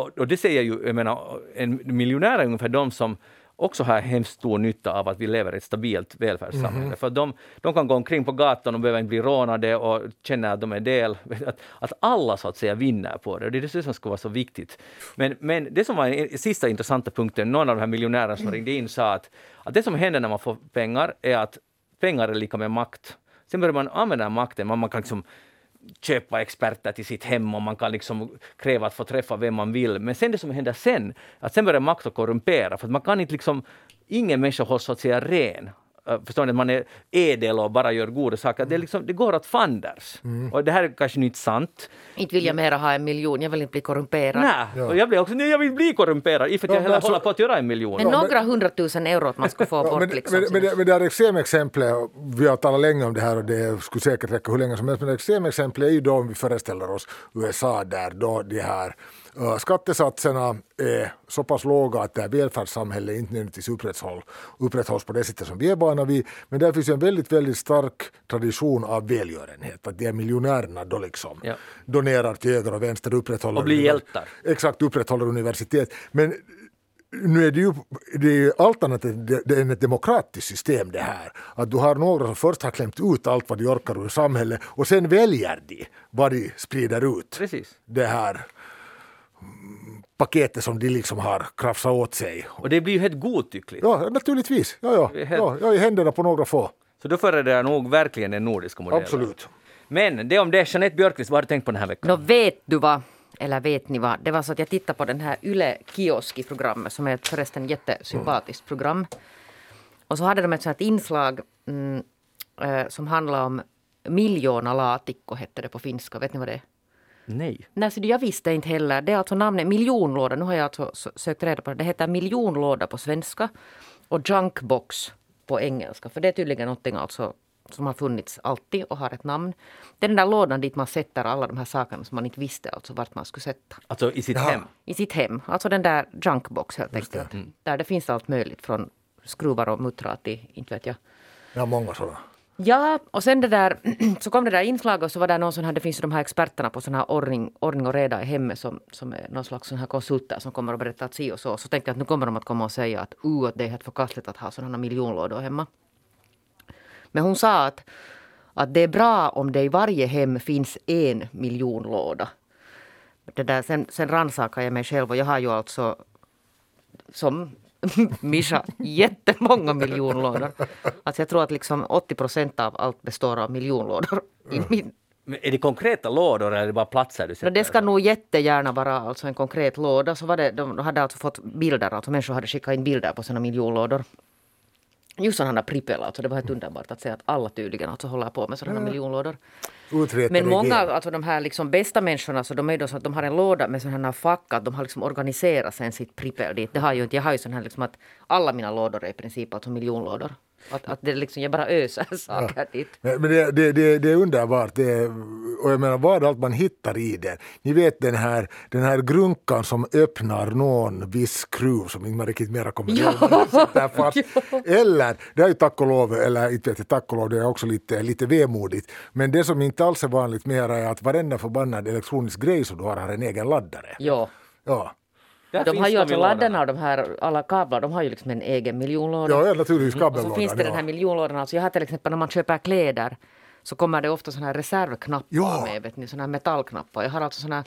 Och det säger ju, jag menar, en miljonär är ungefär de som också har hemskt stor nytta av att vi lever ett stabilt välfärdssamhälle. För de kan gå omkring på gatan och behöver inte bli rånade och känna att de är del. Att alla så att säga vinner på det. Och det är det som ska vara så viktigt. Men det som var den sista intressanta punkten, någon av de här miljonärerna som ringde in sa att det som händer när man får pengar är att pengar är lika med makt. Sen börjar man använda makten. Man kan liksom köpa experter till sitt hem, och man kan liksom kräva att få träffa vem man vill. Men sen det som händer sen, att sen börjar makt att korrumpera, för att man kan inte liksom, ingen människa hålls så att säga ren. Förstår ni, att man är edel och bara gör goda saker. Det, liksom, det går att fanders. Och det här är kanske inte sant. Inte vill jag mera ha 1 miljon, jag vill inte bli korrumperad. Och jag blir också, nej, jag vill bli korrumperad ifall jag håller på att göra 1 miljon. Men några 100 000 euro att man ska få bort. Liksom. Men det här extremexemplet, vi har talat länge om det här och det skulle säkert räcka hur länge som helst, men extremexemplet är ju då om vi föreställer oss USA där då det här skattesatserna är så pass låga att det här välfärdssamhället inte nödvändigtvis upprätthålls på det sättet som vi är vana vid. Men där finns ju en väldigt, väldigt stark tradition av välgörenhet. Att de här miljonärerna då liksom donerar till höger och vänster, upprätthåller och blir hjältar. Exakt, upprätthåller universitet. Men nu är det ju, allt annat än ett demokratiskt system det här. Att du har några som först har klämt ut allt vad de orkar ur samhället, och sen väljer de vad de sprider ut. Precis. Det här paketet som de liksom har krafsat åt sig. Och det blir ju helt godtyckligt. Ja, naturligtvis. Ja, i händerna på några få. Så då föredrar nog verkligen den nordiska modellen. Absolut. Men det om det, Jeanette Björkqvist, vad har du tänkt på den här veckan? Vet ni vad? Det var så att jag tittade på den här Yle Kioski-programmet som är ett förresten jättesympatiskt program. Och så hade de ett sånt inslag som handlar om miljoner laatikko, hette det på finska. Vet ni vad det är? Nej. Nej, så jag visste inte heller. Det är alltså namnet miljonlåda. Nu har jag alltså sökt reda på det. Det heter miljonlåda på svenska och junkbox på engelska. För det är tydligen någonting alltså som har funnits alltid och har ett namn. Det är den där lådan dit man sätter alla de här sakerna som man inte visste alltså vart man skulle sätta. Alltså i sitt hem? I sitt hem. Alltså den där junkbox helt enkelt. Mm. Där det finns allt möjligt från skruvar och muttrar till, inte vet jag. Ja, många sådana. Ja, och sen det där, så kom det där inslaget och så var det någon som hade, det finns ju de här experterna på sån här ordning och reda i hemmet som är någon slags sån här konsulter som kommer att berätta att si och så. Så tänkte jag att nu kommer de att komma och säga att det är helt förkastligt att ha sådana miljonlådor hemma. Men hon sa att det är bra om det i varje hem finns en miljonlåda. Det där, sen rannsakar jag mig själv och jag har ju alltså som Mischa jättemånga miljonlådor. Alltså jag tror att liksom 80% av allt består av miljonlådor. Men är det konkreta lådor eller är det bara platser du sätter? Det ska nog jättegärna vara alltså en konkret låda. Så var det, de hade alltså fått bilder, alltså människor hade skickat in bilder på sina miljonlådor. Just sådana prippel, alltså det var helt underbart att se att alla tydligen alltså håller på med sådana miljonlådor. Men många, alltså de här liksom bästa människorna, så de är då så att de har en låda med sådana här fack, att de har liksom organiserat sen sitt prippel dit. Det har ju inte, jag har ju sån här liksom att alla mina lådor är i princip alltså miljonlådor. Att det liksom, jag bara öser saker dit. Men det är underbart. Det är, och jag menar, vad allt man hittar i det. Ni vet den här grunkan som öppnar någon viss skruv som inte riktigt mera kommer fast. Eller, det är ju tack och lov, eller inte vet jag, tack och lov, det är också lite vemodigt. Men det som inte alls är vanligt mera är att varenda förbannad elektronisk grej som du har en egen laddare. Ja. De har ju alltså laddarna och de här alla kablar, de har ju liksom en egen miljonlåda. Ja, naturligtvis kabellådan. Och så finns det den här miljonlådan. Alltså jag har till exempel när man köper kläder så kommer det ofta såna här reservknappar med, vet ni, såna här metallknappar. Jag har alltså såna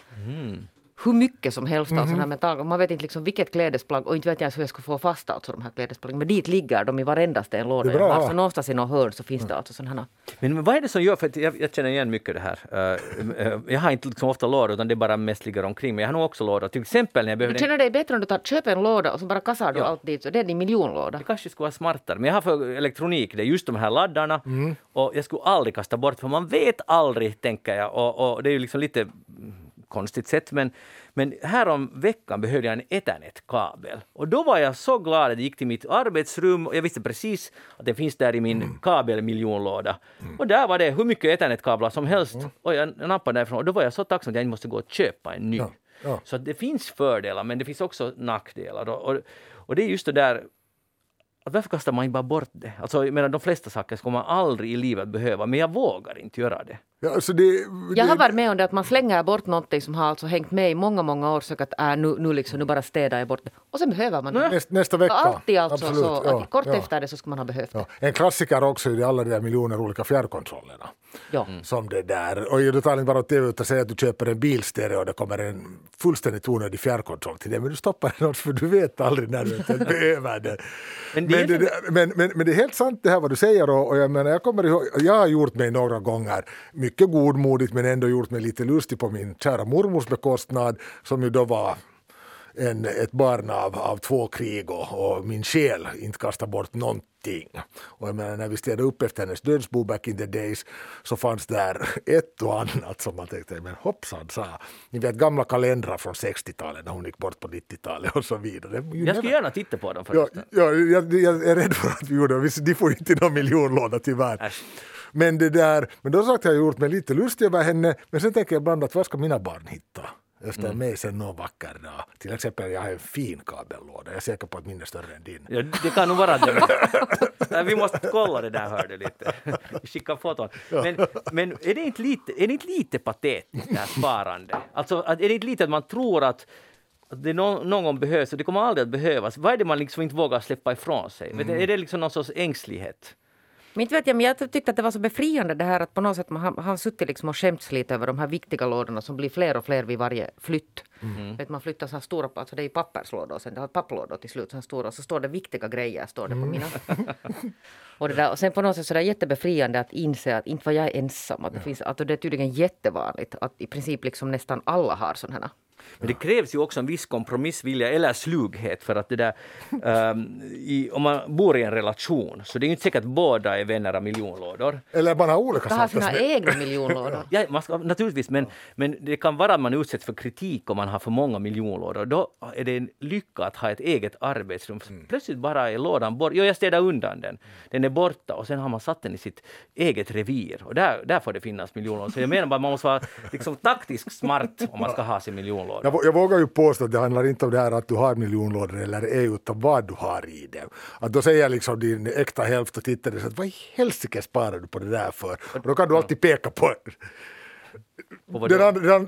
hur mycket som helst av såna här metall. Man vet inte liksom vilket klädesplagg, och inte vet jag hur jag ska få fast alltså de här klädesplaggen. Men dit ligger de i varendaste en låda. Bra, alltså någonstans i någon hörn så finns det alltså såna här. Men vad är det som gör, för jag känner igen mycket det här. Jag har inte liksom ofta lådor, utan det bara mest ligger omkring. Men jag har nog också lådor. Till exempel när jag behöver... Du känner dig bättre om du köper en låda och så bara kassar du allt dit. Så det är din miljonlåda. Det kanske skulle vara smartare. Men jag har för elektronik, det är just de här laddarna. Mm. Och jag skulle aldrig kasta bort, för man vet aldrig, tänker jag. Och det är ju liksom lite... konstigt sätt, men här om veckan behövde jag en Ethernet-kabel. Och då var jag så glad att jag gick till mitt arbetsrum och jag visste precis att det finns där i min kabelmiljonlåda. Och där var det hur mycket Ethernet-kablar som helst. Och jag nappade därifrån och då var jag så tacksam att jag inte måste gå och köpa en ny. Ja. Så det finns fördelar, men det finns också nackdelar. Och det är just det där, att varför kastar man bara bort det? Alltså, jag menar, de flesta saker ska man aldrig i livet behöva, men jag vågar inte göra det. Ja, alltså jag har varit med om det att man slänger bort någonting som har alltså hängt med i många år, så att nu bara städar jag bort det. Och sen behöver man det. Nästa vecka. Alltid alltså. Absolut, så, att kort efter det så ska man ha behövt det. En klassiker också är det alla de där miljoner olika fjärrkontrollerna. Ja. Som det där. Och du tar inte bara tv ut och säger att du köper en bilstereo och det kommer en fullständigt onödig fjärrkontroll till det. Men du stoppar den också, för du vet aldrig när du behöver det. Men det är helt sant det här vad du säger. Och jag menar, jag kommer ihåg, jag har gjort mig några gånger mycket godmodigt, men ändå gjort mig lite lustig på min kära mormors bekostnad, som ju då var ett barn av två krig och min själ inte kastade bort någonting. Och jag menar, när vi städade upp efter hennes dödsbo back in the days, så fanns där ett och annat som man tänkte, men hoppsan, ni vet gamla kalendrar från 60-talet när hon gick bort på 90-talet och så vidare. Jag skulle gärna titta på dem förresten. Jag är rädd för att vi gjorde det. De får inte någon miljonlåda tyvärr. Äsch. Men då sagt jag gjort mig lite lustig över henne, men sen tänker jag ibland att vad ska mina barn hitta efter mig sen någon vacker dag? Till exempel, jag har en fin kabellåda. Jag är säker på att min är större än din. Ja, det kan nog vara det. Vi måste kolla det där, hörde lite. Skicka foton. Men är det inte lite patetiskt det här sparande? Alltså, är det inte lite att man tror att det någon gång behövs och det kommer aldrig att behövas? Vad är det man liksom inte vågar släppa ifrån sig? Är det liksom någon sorts ängslighet? Men inte vet jag, men jag tyckte att det var så befriande det här att på något sätt man har suttit liksom och skämts lite över de här viktiga lådorna som blir fler och fler vid varje flytt. Mm. Vet, man flyttar så här stora, alltså det är ju papperslådor och sen det har papplådor till slut så här stora, så står det viktiga grejer, står det på mina. Och, det där, och sen på något sätt så är det jättebefriande att inse att inte var jag ensam, att det finns, att det är tydligen jättevanligt att i princip liksom nästan alla har sådana här. Men det krävs ju också en viss kompromissvilja eller slughet för att det där, om man bor i en relation så det är ju inte säkert att båda är vänner av miljonlådor. Eller bara olika saker. De har sina egna miljonlådor. Ja, man ska, naturligtvis, men det kan vara att man utsätts för kritik om man har för många miljonlådor. Då är det en lycka att ha ett eget arbetsrum. Plötsligt bara är lådan bort. Jo, jag städar undan den. Den är borta och sen har man satt den i sitt eget revir. Och där får det finnas miljonlådor. Så jag menar bara man måste vara liksom, taktiskt smart om man ska ha sin miljonlådor. Jag vågar ju påstå att det handlar inte om det här att du har miljonlådor eller ej, utan vad du har i det. Att då säger liksom din äkta hälft och tittar dig så att vad i helsike sparar du på det där för? Och då kan du alltid peka på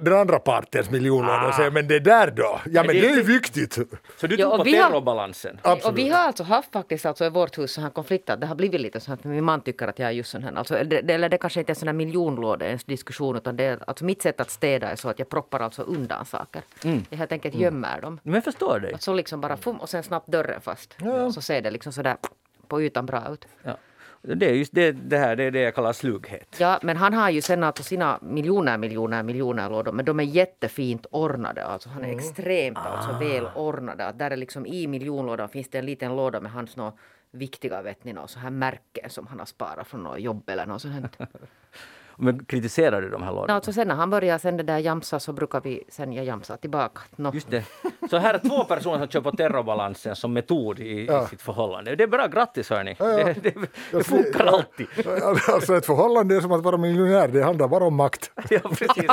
den andra partens miljonlådor och säga, men det där då? Ja, men det är ju viktigt. Så du tog på terrorbalansen. Och vi har alltså haft faktiskt alltså i vårt hus så här konflikter. Det har blivit lite så att min man tycker att jag är just sån här. Alltså, det kanske inte är en sån här miljonlådor ens diskussion, utan det är, alltså, mitt sätt att städa är så att jag proppar alltså undan saker. Jag helt enkelt gömmer dem. Men jag förstår dig. Och så liksom bara fum och sen snabbt dörren fast. Ja. Så ser det liksom sådär på ytan bra ut. Ja. Det är just det här, det är det jag kallar slughet. Ja, men han har ju sen alltså sina miljoner lådor, men de är jättefint ordnade. Alltså han är extremt alltså väl ordnade. Där är liksom i miljonlådan finns det en liten låda med hans nå viktiga vetningar och så här märken som han har sparat från något jobb eller något sånt. Men kritiserar du de här lådorna? Alltså sen när han börjar sända där jamsa så brukar vi sen jamsa tillbaka. No. Just det. Så här är två personer som kör på terrorbalansen som metod i sitt förhållande. Det är bra, grattis hörni. Ja. Det funkar alltid. Alltså ett förhållande är som att vara miljonär. Det handlar bara om makt. Ja, precis.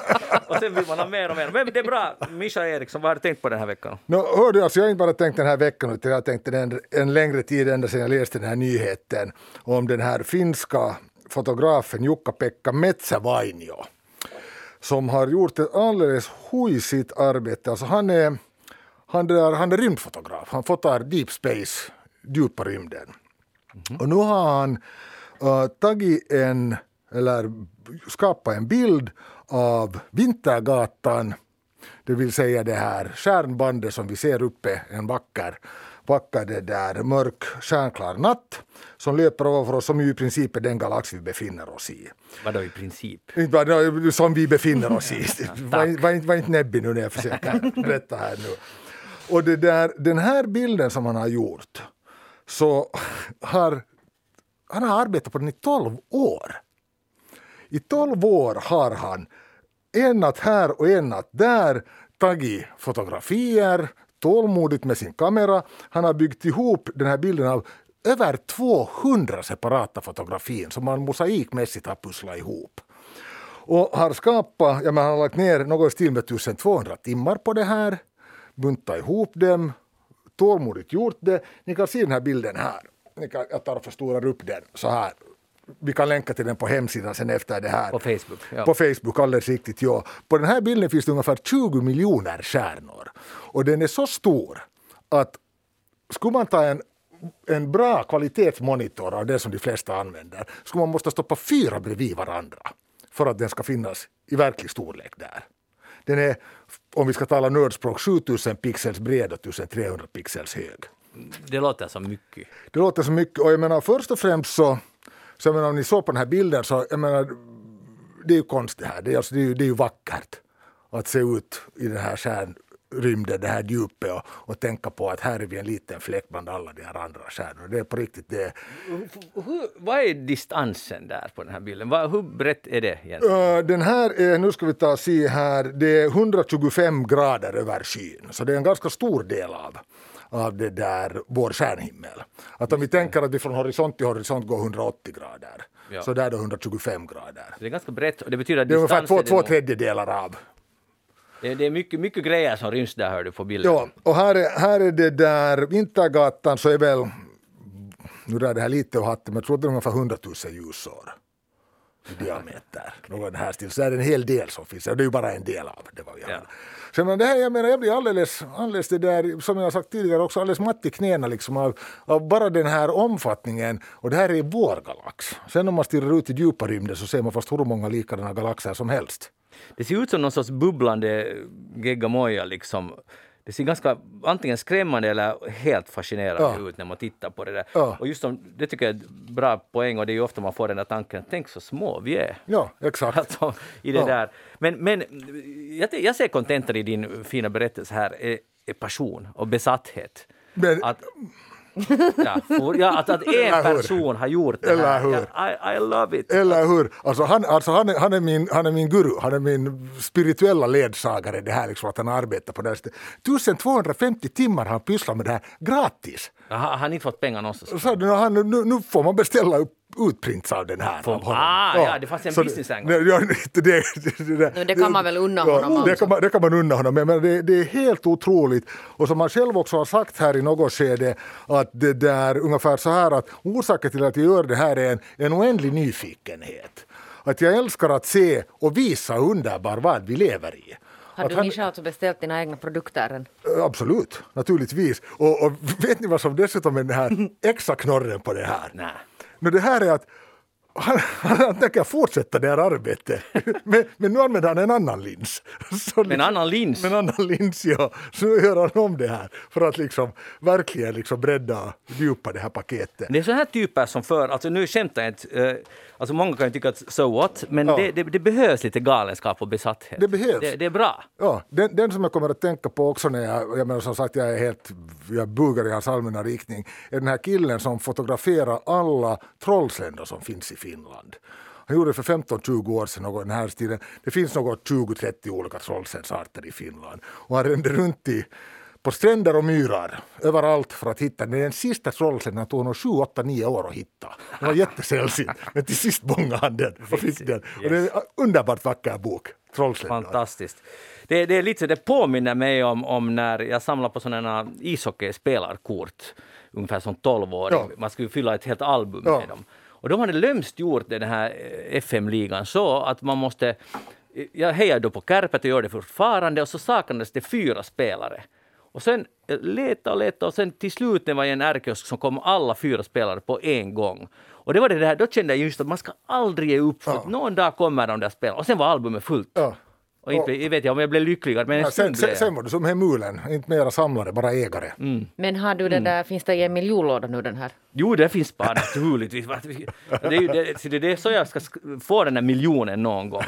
Och sen vill man ha mer och mer. Men det är bra. Mischa Eriksson, vad har du tänkt på den här veckan? Hör du, alltså jag har inte bara tänkt den här veckan utan jag har tänkt en längre tid ända sedan jag läste den här nyheten om den här finska fotografen Jukka-Pekka Metsavainio som har gjort ett alldeles hojsigt arbete. Alltså han är rymdfotograf. Han fotar deep space, djupa rymden. Och nu har han tagit eller skapat en bild av Vintergatan, det vill säga det här stjärnbandet som vi ser uppe, en vacker det där mörk stjärnklar natt som löper över oss, som ju i princip är den galax vi befinner oss i. Vadå i princip? Som vi befinner oss i. Var inte näbbig nu när jag försöker berätta här nu. Och det där, den här bilden som han har gjort, så han har arbetat på den i 12 år. I 12 år har han en natt här och en natt där tagit fotografier tålmodigt med sin kamera. Han har byggt ihop den här bilden av över 200 separata fotografier som man mosaikmässigt har pusslat ihop. Och har skapat, ja men han har lagt ner något stil med 1200 timmar på det här, buntat ihop dem, tålmodigt gjort det. Ni kan se den här bilden här. Jag tar och förstorar upp den så här. Vi kan länka till den på hemsidan sen efter det här. På Facebook. Ja. På Facebook, alldeles riktigt, ja. På den här bilden finns det ungefär 20 miljoner stjärnor. Och den är så stor att skulle man ta en bra kvalitetsmonitor av det som de flesta använder, skulle man måste stoppa 4 bredvid varandra för att den ska finnas i verklig storlek där. Den är, om vi ska tala nördspråk, 7000 pixels bred och 1300 pixels hög. Det låter så mycket. Det låter så mycket, och jag menar först och främst så jag menar, om ni såg på den här bilden så, jag menar, det är ju konstigt här. Det är ju vackert att se ut i den här stjärnrymden, det här djupet och tänka på att här är vi en liten fläck bland alla de här andra stjärnorna. Det är på riktigt det. Vad är distansen där på den här bilden? Hur brett är det egentligen? Den här är, nu ska vi se här, det är 125 grader över skyn. Så det är en ganska stor del av det där vår stjärnhimmel. Att om vi tänker att vi från horisont till horisont går 180 grader. Ja. Så där är det 125 grader. Så det är ganska brett och det betyder att det är ungefär två tredjedelar av. Det är mycket, mycket grejer som ryms där, hör du på bilden. Ja, och här är det där Vintergatan, så är väl nu är det här lite och hatten, men jag tror det är ungefär 100 000 ljusår. diameter. Någon här stil. Så är det en hel del som finns. Det är ju bara en del av det. Var vi ja. Så men det här, jag menar, jag blir alldeles det där, som jag har sagt tidigare också, alldeles matt i knäna liksom av bara den här omfattningen. Och det här är vår galax. Sen om man stirrar ut i djupa rymden så ser man fast hur många likadana galaxer som helst. Det ser ut som någon sorts bubblande geggamoja liksom. Det ser ganska antingen skrämmande eller helt fascinerande ut när man tittar på det där. Ja. Och just som, det tycker jag är ett bra poäng och det är ju ofta man får den där tanken, tänk så små vi är. Ja, exakt. Alltså, i det där. Men jag ser kontentan i din fina berättelse här är passion och besatthet. Men... Att en person har gjort det här. I love it. Eller hur? Alltså han är min guru. Han är min spirituella ledsagare. Det här liksom att han arbetar på det här. 1250 timmar han pysslar med det här. Gratis. Han har inte fått pengar någonstans. Så, nu får man beställa upp utprints av den här. Det fanns en business angle. Det kan man väl unna honom också. Det kan man unna honom, men det är helt otroligt. Och som man själv också har sagt här i något skede, att det där ungefär så här, att orsaken till att jag gör det här är en oändlig nyfikenhet. Att jag älskar att se och visa underbar vad vi lever i. Har du Mischa alltså beställt dina egna produkter än? Absolut, naturligtvis. Och vet ni vad som dessutom är den här extra knorren på det här? Nej. Men det här är att han tänker fortsätta det här arbetet. Men nu använder han en annan lins. En annan lins, ja. Så gör han om det här för att liksom verkligen liksom bredda, djupa det här paketet. Det är så här typer som för, alltså nu skämtar jag inte, alltså många kan ju tycka att so what, men det behövs lite galenskap och besatthet. Det behövs. Det är bra. Ja, den som jag kommer att tänka på också när jag menar som sagt, jag bugar i hans allmänna riktning, är den här killen som fotograferar alla trollsländer som finns i Finland. Han gjorde för 15-20 år sedan någon den här stilen. Det finns något 20-30 olika trollsensarter i Finland. Och han rände runt på stränder och myrar överallt för att hitta. Den sista trollsen tog honom 7-8-9 år att hitta. Den var jättesällsynt. Men till sist bångade han den och fick den. Och det är en underbart vacker bok. Trollsländer. Fantastiskt. Det är lite, det påminner mig om när jag samlar på sådana ishockeyspelarkort. Ungefär som 12-åring. Ja. Man skulle fylla ett helt album med dem. Och de hade lömst gjort den här FM-ligan så att man måste... Jag hejade då på Kärpät och gör det fortfarande. Och så saknades det 4 spelare. Och sen leta. Och sen till slut när det var en ärkiosk som kom alla 4 spelare på en gång. Och det var det där. Då kände jag just att man ska aldrig ge upp. För någon dag kommer de där spelarna. Och sen var albumet fullt. Ja. Och inte vet jag om jag blev lyckligare. Men sen var du som hemulen. Inte mera samlare, bara ägare. Mm. Men har du det där, finns det i en miljonlåda nu den här? Jo, det finns bara naturligtvis. Det är så jag ska få den här miljonen någon gång.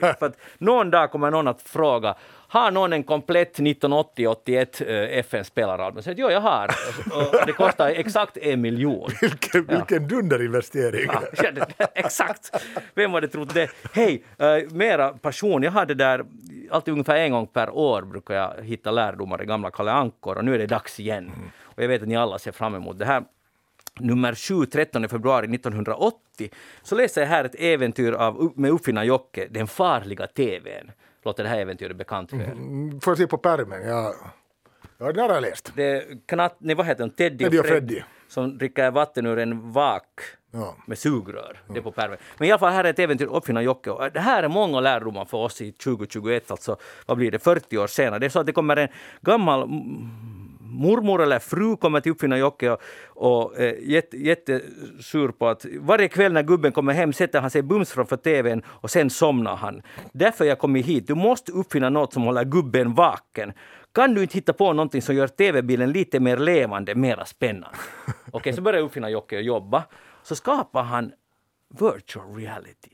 För att någon dag kommer någon att fråga, har någon en komplett 1980-81 FN-spelaralbum? Så jag har. Och det kostar exakt 1 miljon. Vilken dunderinvestering. Ja, exakt. Vem hade trott det? Hej, mera passion. Jag hade där, alltid ungefär en gång per år brukar jag hitta lärdomar i gamla Kalle Ankor. Och nu är det dags igen. Och jag vet att ni alla ser fram emot det här. Nummer 7, 13 februari 1980, så läser jag här ett äventyr med Oppfinnar-Jocke, den farliga tvn. Låter det här äventyret bekant för er? Får jag se på pärmen, ja det har jag läst. Vad heter de? Teddy och Freddy. Som dricker vatten ur en vak med sugrör. Det är på pärmen. Men i alla fall här är ett äventyr Oppfinnar-Jocke. Det här är många lärdomar för oss i 2021, alltså vad blir det, 40 år senare. Det är så att det kommer en gammal... Mormor eller fru kommer till Oppfinnar-Jocke och jättesur på att varje kväll när gubben kommer hem sätter han sig bums framför tvn och sen somnar han. Därför jag kommer hit. Du måste uppfinna något som håller gubben vaken. Kan du inte hitta på någonting som gör tv-bilden lite mer levande, mera spännande? Okej, så börjar Oppfinnar-Jocke jobba. Så skapar han virtual reality.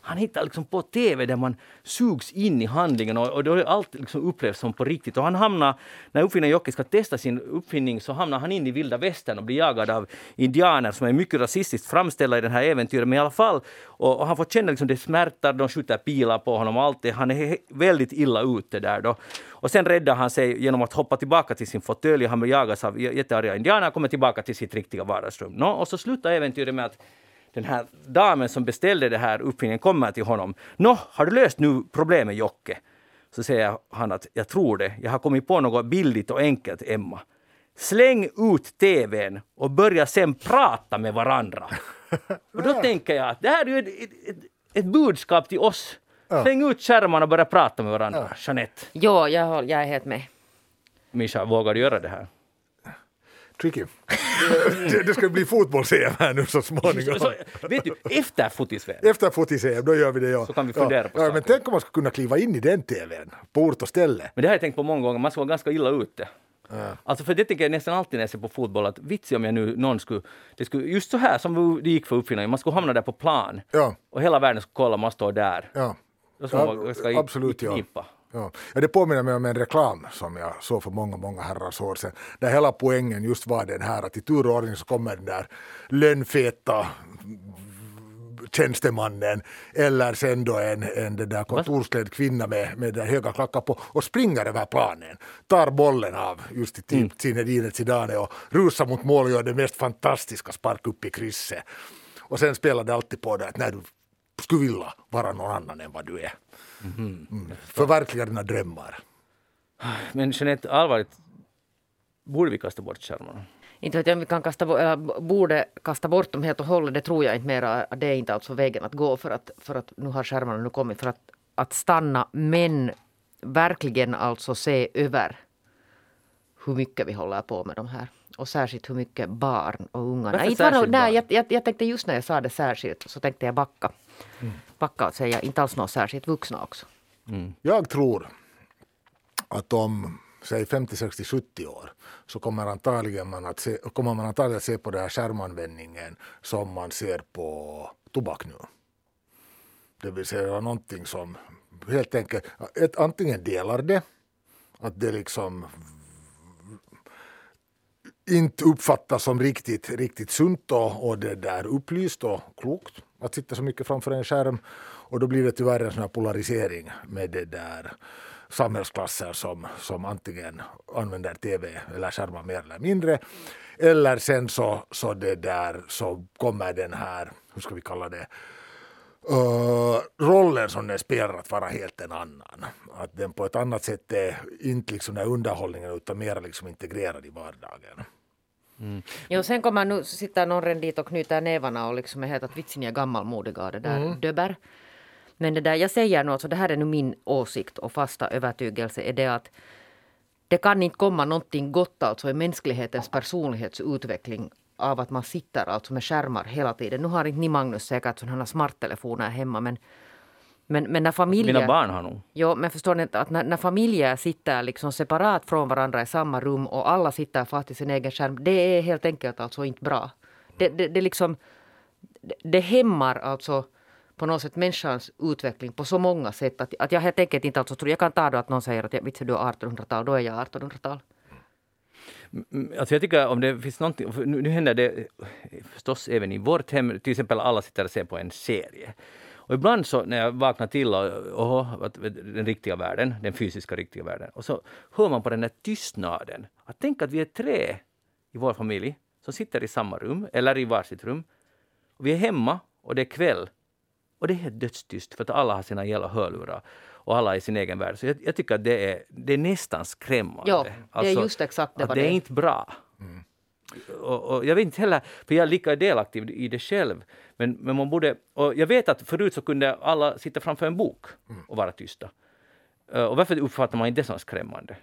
Han hittar liksom på tv där man sugs in i handlingen och då är allt liksom upplevs som på riktigt. Och han hamnar, när Oppfinnar-Jocke ska testa sin uppfinning så hamnar han in i vilda västern och blir jagad av indianer som är mycket rasistiskt framställda i den här äventyret. Men i alla fall, och han får känna liksom det smärtar, de skjuter pilar på honom och allt det. Han är väldigt illa ute där då. Och sen räddar han sig genom att hoppa tillbaka till sin fåtölj. Han blir jagad av jättearga indianer och kommer tillbaka till sitt riktiga vardagsrum. Och så slutar äventyret med att den här damen som beställde det här uppfinningen kommer till honom. Nå, har du löst nu problemet, Jocke? Så säger han att jag tror det. Jag har kommit på något billigt och enkelt, Emma. Släng ut tvn och börja sen prata med varandra. Och då tänker jag att det här är ju ett budskap till oss. Ja. Släng ut skärmarna och börja prata med varandra. Ja. Jeanette. Jo, jag är helt med. Mischa, vågar du göra det här? Tricky. Det ska bli fotbolls-EM här nu så småningom. Så, vet du, efter fotis-EM. Efter fotis-EM, då gör vi det, ja. Så kan vi fundera på saker. Men tänk om man ska kunna kliva in i den tvn, på ort och ställe. Men det har jag tänkt på många gånger, man ska vara ganska illa ute. Alltså för det tänker jag nästan alltid när jag ser på fotboll att vits om jag nu någon skulle just så här som det gick för uppfinnaren, man skulle hamna där på plan och hela världen skulle kolla, man står där. Ja, ja absolut ja. Ja, det påminner mig om en reklam som jag såg för många herrars år sedan. Där hela poängen just var den här att i tur och ordning så kommer den där lönnfeta tjänstemannen eller sen då en den där kontorsklädd kvinna med den höga klackan på och springer över planen. Tar bollen av just i typ Zinedine Zidane och rusar mot mål och gör det mest fantastiska spark upp i krysset. Och sen spelar det alltid på det att när du skulle vilja vara någon annan än vad du är. Förverkliga dina drömmar. Men Jeanette, allvarligt, borde vi kasta bort skärmarna? Inte vet jag om vi kan borde kasta bort dem helt och hållet, det tror jag inte mera. Det är inte alltså vägen att gå för att nu har skärmarna nu kommit för att stanna, men verkligen alltså se över hur mycket vi håller på med de här. Och särskilt hur mycket barn och unga. Jag tänkte just när jag sa det särskilt så tänkte jag backa och säga inte alls något särskilt vuxna också. Mm. Jag tror att om säg 50, 60, 70 år så kommer man antagligen att se på den här skärmanvändningen som man ser på tobak nu. Det vill säga någonting som helt enkelt antingen delar det att det liksom inte uppfattas som riktigt sunt och det där upplyst och klokt att sitta så mycket framför en skärm, och då blir det tyvärr en sån här polarisering med det där samhällsklasser som antingen använder tv eller skärmar mer eller mindre, eller sen så det där så kommer den här, hur ska vi kalla det, rollen som den spelar att vara helt en annan. Att den på ett annat sätt är inte liksom den här underhållningen utan mer liksom integrerad i vardagen. Mm. Jo, sen kommer nu sitta någon dit och knyta nävarna och liksom är helt att vitsen är gammalmodiga det där döber. Men det där jag säger nu, alltså det här är nu min åsikt och fasta övertygelse är det att det kan inte komma någonting gott alltså i mänsklighetens personlighetsutveckling av att man sitter alltså med skärmar hela tiden. Nu har inte ni Magnus säkert sådana smarttelefoner hemma, men när familjer... Mina barn har nog. Jo, men förstår ni att när familjer sitter liksom separat från varandra i samma rum och alla sitter fast i sin egen skärm, det är helt enkelt alltså inte bra. Det liksom... Det hämmar alltså på något sätt människans utveckling på så många sätt att jag helt enkelt inte alltså tror... Jag kan ta då att någon säger att vitsen du är 1800-tal, då är jag 1800-tal. Alltså jag tycker om det finns någonting, nu händer det förstås även i vårt hem, till exempel alla sitter och ser på en serie. Och ibland så när jag vaknar till och den riktiga världen, den fysiska riktiga världen, och så hör man på den där tystnaden. Att tänk att vi är tre i vår familj som sitter i samma rum eller i varsitt rum. Och vi är hemma och det är kväll och det är helt dödstyst för att alla har sina jävla hörlurar. Och alla i sin egen värld. Så jag tycker att det är nästan skrämmande. Ja, alltså, det är just exakt det. Att det är inte bra. Mm. Och jag vet inte heller, för jag är lika delaktig i det själv. Men man borde... Och jag vet att förut så kunde alla sitta framför en bok och vara tysta. Och varför uppfattar man inte det som skrämmande?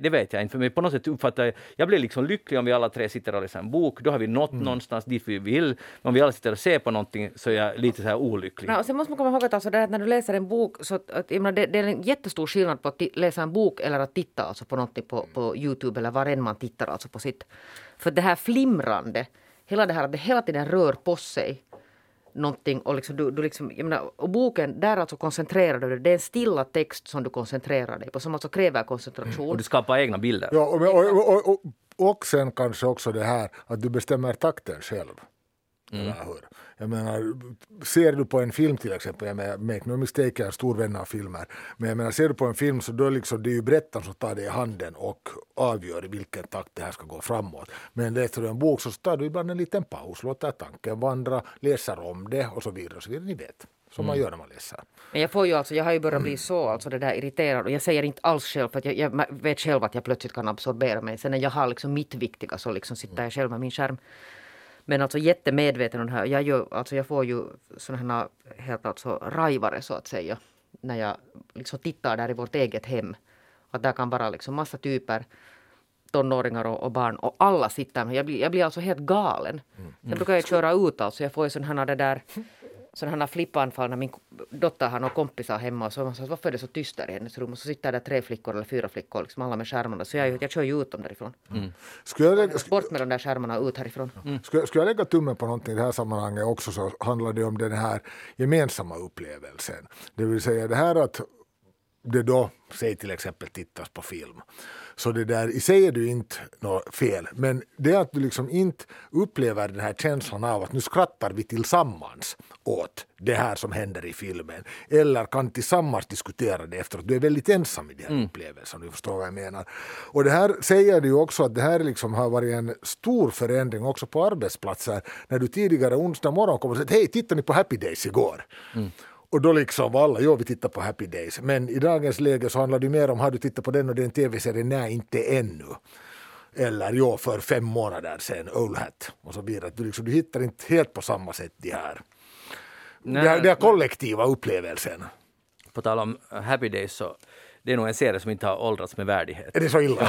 Det vet jag inte. För mig på något sätt uppfattar jag blir liksom lycklig om vi alla tre sitter och läser en bok. Då har vi nått någonstans dit vi vill. Men om vi alla sitter och ser på någonting så är jag lite så här olycklig. Ja, och sen måste man komma ihåg att alltså, det när du läser en bok så att, jag menar, det är en jättestor skillnad på att läsa en bok eller att titta alltså, på någonting på YouTube eller var än man tittar alltså, på sitt. För det här flimrande, hela det här att det hela tiden rör på sig någonting och liksom du liksom jag menar, och boken där alltså koncentrerar du dig, det är en stilla text som du koncentrerar dig på som alltså kräver koncentration. Och du skapar egna bilder. Ja, och sen kanske också det här att du bestämmer takten själv. Jag menar, ser du på en film till exempel, jag menar, make no mistake, jag är en stor vän av filmer, men jag menar, ser du på en film så då liksom, det är ju berättaren som tar dig i handen och avgör i vilken takt det här ska gå framåt, men läser du en bok så tar du ibland en liten paus, låter tanken vandra, läser om det och så vidare, ni vet, som man gör när man läser. Men jag får ju alltså, jag har ju börjat bli så alltså det där irriterad, och jag säger inte alls själv för att jag vet själv att jag plötsligt kan absorbera mig, sen när jag har liksom mitt viktiga så liksom sitter jag själv med min skärm. Men alltså jättemedveten om det här. Jag får ju sådana här helt alltså rajvare så att säga. När jag liksom tittar där i vårt eget hem. Att där kan vara liksom massa typer. Tonåringar och barn och alla sitter med. Jag blir alltså helt galen. Sen brukar jag köra ut alltså. Jag får ju sådana här flippanfall när min dotter har några kompisar hemma. Och så man sa, varför är det så tyst där i hennes rum? Och så sitter där 3 flickor eller 4 flickor liksom alla med skärmarna. Så jag kör ju ut dem därifrån. Mm. Bort med de där skärmarna och ut härifrån. Mm. Skulle jag lägga tummen på någonting i det här sammanhanget också, så handlar det om den här gemensamma upplevelsen. Det vill säga det här att det då, säg till exempel tittas på film. Så det där i sig är du inte något fel. Men det att du liksom inte upplever den här känslan av att nu skrattar vi tillsammans åt det här som händer i filmen. Eller kan tillsammans diskutera det efteråt. Du är väldigt ensam i den upplevelsen, du förstår vad jag menar. Och det här säger du också att det här liksom har varit en stor förändring också på arbetsplatser. När du tidigare onsdag morgon kommer och säger, hej, tittar ni på Happy Days igår? Mm. Och då liksom var alla, vi tittar på Happy Days. Men i dagens läge så handlar det mer om, har du tittat på den och den tv-serien? Nej, inte ännu. Eller för 5 månader sedan, old hat. Och så vidare. Du hittar inte helt på samma sätt det här. Nej, det här kollektiva upplevelsen. På tal om Happy Days så, det är nog en serie som inte har åldrats med värdighet. Är det så illa?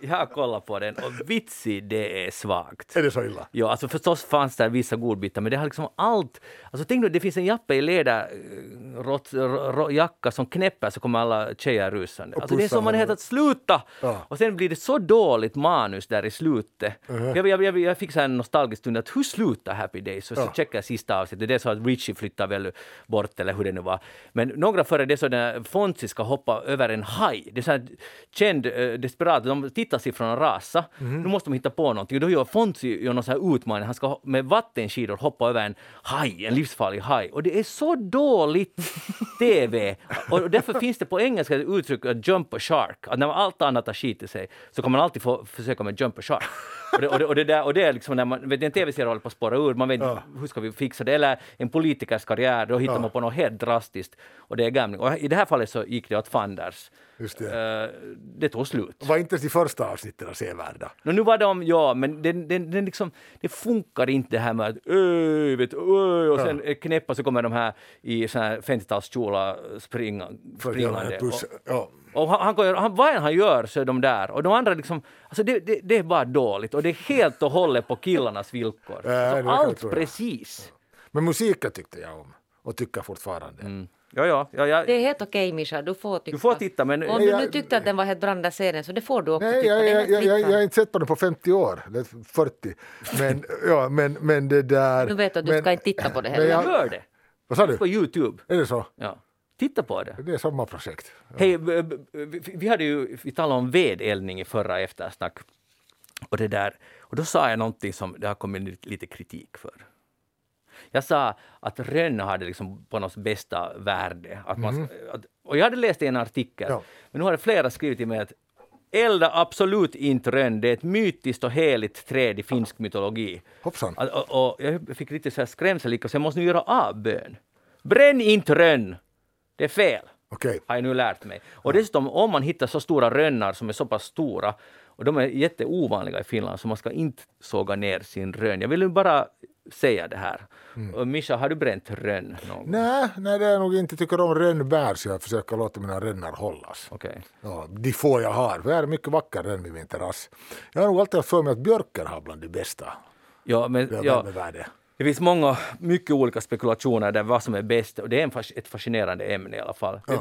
Jag har kollat på den och vitsig, det är svagt. Är det så illa? Ja, alltså förstås fanns där vissa godbitar, men det har liksom allt. Alltså tänk nu, det finns en jappe i läderjacka som knäpper så kommer alla tjejer rusande. Alltså det är som man heter att sluta. Ja. Och sen blir det så dåligt manus där i slutet. Uh-huh. Jag fick så en nostalgisk stund att hur slutar Happy Days? Och så checkar jag sista avsnittet. Det är så att Richie flyttar väl bort eller hur det nu var. Men några före det så när Fonsi ska hoppa över en haj. Det är så här känd, desperat. De tittar sig från en rasa. Mm. Nu måste de hitta på någonting. Då gör Fonsi någon så här utmaning. Han ska med vattenskidor hoppa över en haj. En livsfarlig haj. Och det är så dåligt tv. Och därför finns det på engelska uttryck jump a shark. Att när allt annat har skitit sig så kan man alltid försöka med jump a shark. Och det är liksom när man vet en tv-serie håller på att spåra ur. Man vet hur ska vi fixa det. Eller en politikers karriär. Då hittar man på något helt drastiskt. Och det är gamling. Och i det här fallet så gick det åt fanders. Just det. Det tog slut. Var inte de första avsnitten att se värda? Nu var de, men den liksom, det funkar inte det här med att och sen knäppa så kommer de här i såna här 50-talskjolar springande. Och han gör så de där. Och de andra liksom, alltså det är bara dåligt. Och det är helt och hållet på killarnas villkor. Allt precis. Men musiken tyckte jag om. Och tycker fortfarande. Mm. Ja. Det är helt okej, Mischa. Du får titta. Men om du nu tyckte att den var helt branda serien, så det får du också titta. Jag har inte sett på den på 50 år. 40. Men det där... Du vet att du ska inte titta på det heller. Jag hör det. Vad sa du? På YouTube. Är det så? Ja. Titta på det. Det är samma projekt. Ja. Hej, vi talade om vedeldning i förra eftersnack. Och det där. Och då sa jag någonting som det har kommit lite kritik för. Jag sa att rönn hade liksom på något bästa värde. Och jag hade läst en artikel. Ja. Men nu har det flera skrivit till mig att elda absolut inte rönn. Det är ett mytiskt och heligt träd i finsk mytologi. Hoppsan. Och jag fick lite så här skrämsel. Så jag måste nu göra avbön. Bränn inte rönn. Det är fel. Okej. Har jag nu lärt mig. Och dessutom om man hittar så stora rönnar som är så pass stora. Och de är jätteovanliga i Finland. Så man ska inte såga ner sin rönn. Jag vill ju bara... säga det här. Mm. Mischa, har du bränt rönn någon? Nej, det är nog inte. Tycker om rönnbär, så jag försöker låta mina rönnar hållas. Okay. Ja, de får jag har. Det är mycket vacker rönn vid min terrass. Jag har nog alltid haft för mig att björken har bland de bästa. Ja, men... Det finns många, mycket olika spekulationer där vad som är bäst. Och det är ett fascinerande ämne i alla fall. Ja.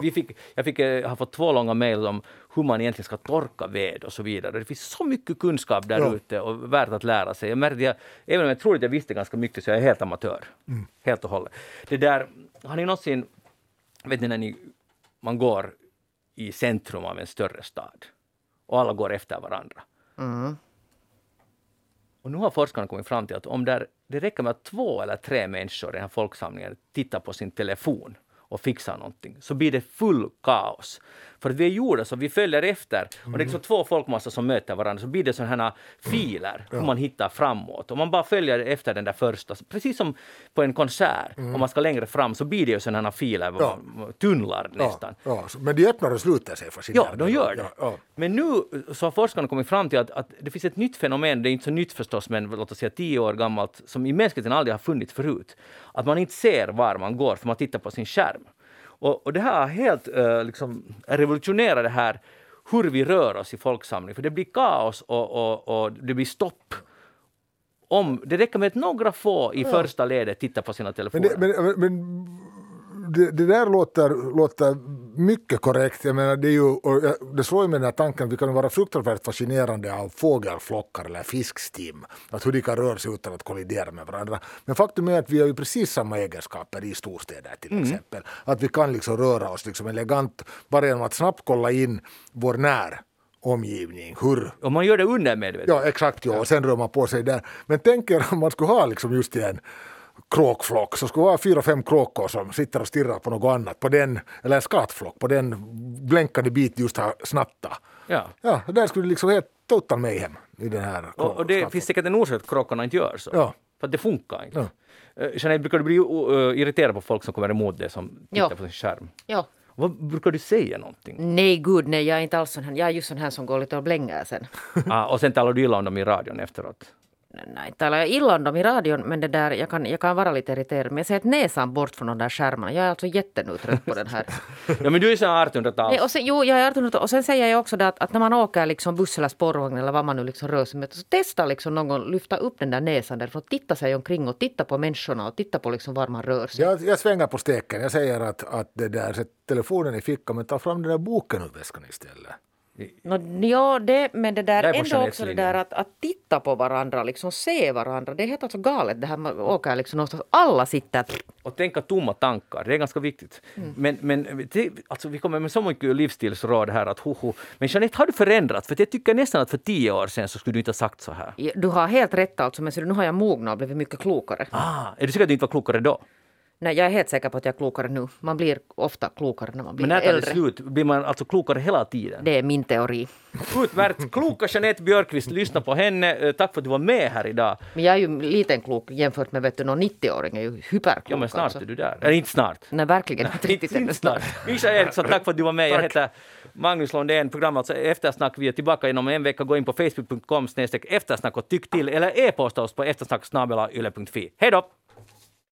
Jag har fått 2 långa mejl om hur man egentligen ska torka ved och så vidare. Det finns så mycket kunskap där ute och värt att lära sig. Jag märkte, även om jag tror att jag visste ganska mycket, så jag är helt amatör. Mm. Helt och hållet. Det där, har ni någonsin, vet ni när man går i centrum av en större stad och alla går efter varandra. Mm. Och nu har forskarna kommit fram till att om det räcker med att 2 eller 3 människor i den här folksamlingen tittar på sin telefon och fixar någonting, så blir det full kaos. För att vi gjorde så, vi följer efter. Och det är liksom två folkmassor som möter varandra. Så blir det sådana här filer som man hittar framåt. Och man bara följer efter den där första. Precis som på en konsert. Om man ska längre fram så blir det ju sådana här filer. Ja. Tunnlar nästan. Ja. Ja. Men de öppnar och slutar sig för sin hjärna. Ja, de gör det. Ja. Men nu så har forskarna kommit fram till att det finns ett nytt fenomen. Det är inte så nytt förstås, men låt oss säga 10 år gammalt. Som i mänskligheten aldrig har funnits förut. Att man inte ser var man går för man tittar på sin skärm. Och det här helt liksom revolutionerar det här hur vi rör oss i folksamling. För det blir kaos och det blir stopp. Det räcker med att några få i första ledet titta på sina telefoner. Men det där låter mycket korrekt. Jag menar, det är ju, det slår ju med den här tanken att vi kan vara fruktansvärt fascinerande av fågelflockar eller fiskstim. Att hur de kan röra sig utan att kollidera med varandra. Men faktum är att vi har ju precis samma egenskaper i storstäder till exempel. Att vi kan liksom röra oss liksom elegant bara genom att snabbt kolla in vår omgivning, hur... Och man gör det undermedvetet. Ja, exakt. Ja. Och sen rör man på sig där. Men tänk er om man skulle ha liksom just igen kråkflock, så skulle vara 4-5 kråkor som sitter och stirrar på något annat, på den, eller en skatflock, på den blänkande bit just här snatta. Ja, där skulle det liksom helt total mayhem i den här och det finns säkert en orsak att kråkorna inte gör så. Ja. För att det funkar inte. Ja. Jeanette, brukar du bli irriterad på folk som kommer emot det som tittar på sin skärm? Ja. Vad brukar du säga någonting? Nej gud, nej, jag är inte alls sån här. Jag är just sån här som går lite och blänger sen. Och sen talar du illa om dem i radion efteråt. Nej, talar jag illa om dem i radion, men det där, jag kan vara lite irriterad. Men jag ser ett näsan bort från de där skärmarna. Jag är alltså jättenutrött på den här. Ja, men du är så 1800-tals. Jo, jag är 1800-tals. Och sen säger jag också det att när man åker liksom buss eller spårvagn eller vad man nu liksom rör sig med, så testa liksom någon gång lyfta upp den där näsan därifrån, titta sig omkring och titta på människorna och titta på liksom var man rör sig. Jag svänger på steken. Jag säger att det där, så telefonen i fickan, men ta fram den där boken ur väskan istället. Men det där ändå också det där att titta på varandra, liksom se varandra. Det är helt alltså galet det här, man åker liksom någonstans, alla sitter. Och tänka tomma tankar, det är ganska viktigt. Men det, alltså, vi kommer med så mycket livsstilsråd här att Men Jeanette, har du förändrats? För jag tycker nästan att för 10 år sedan så skulle du inte ha sagt så här. Ja, du har helt rätt alltså, men nu har jag mognat och blivit mycket klokare. Är du säker att du inte var klokare då? Nej, jag är helt säker på att jag är klokare nu. Man blir ofta klokare när man blir äldre. Men när det är slut, blir man alltså klokare hela tiden? Det är min teori. Utmärkt. Kloka Jeanette Björkqvist, lyssna på henne. Tack för att du var med här idag. Men jag är ju liten klok jämfört med, vet du, någon 90-åring är ju hyperklok. Ja, men snart alltså. Är du där. Inte snart. Nej, verkligen inte riktigt ännu snart. Mischa Eriksson, tack för att du var med. Jag heter Magnus Lundén. Programmet alltså Eftersnack. Vi är tillbaka inom en vecka. Gå in på facebook.com/eftersnack och tyck till. Eller e-posta oss på eftersnack@yle.fi. Hej då!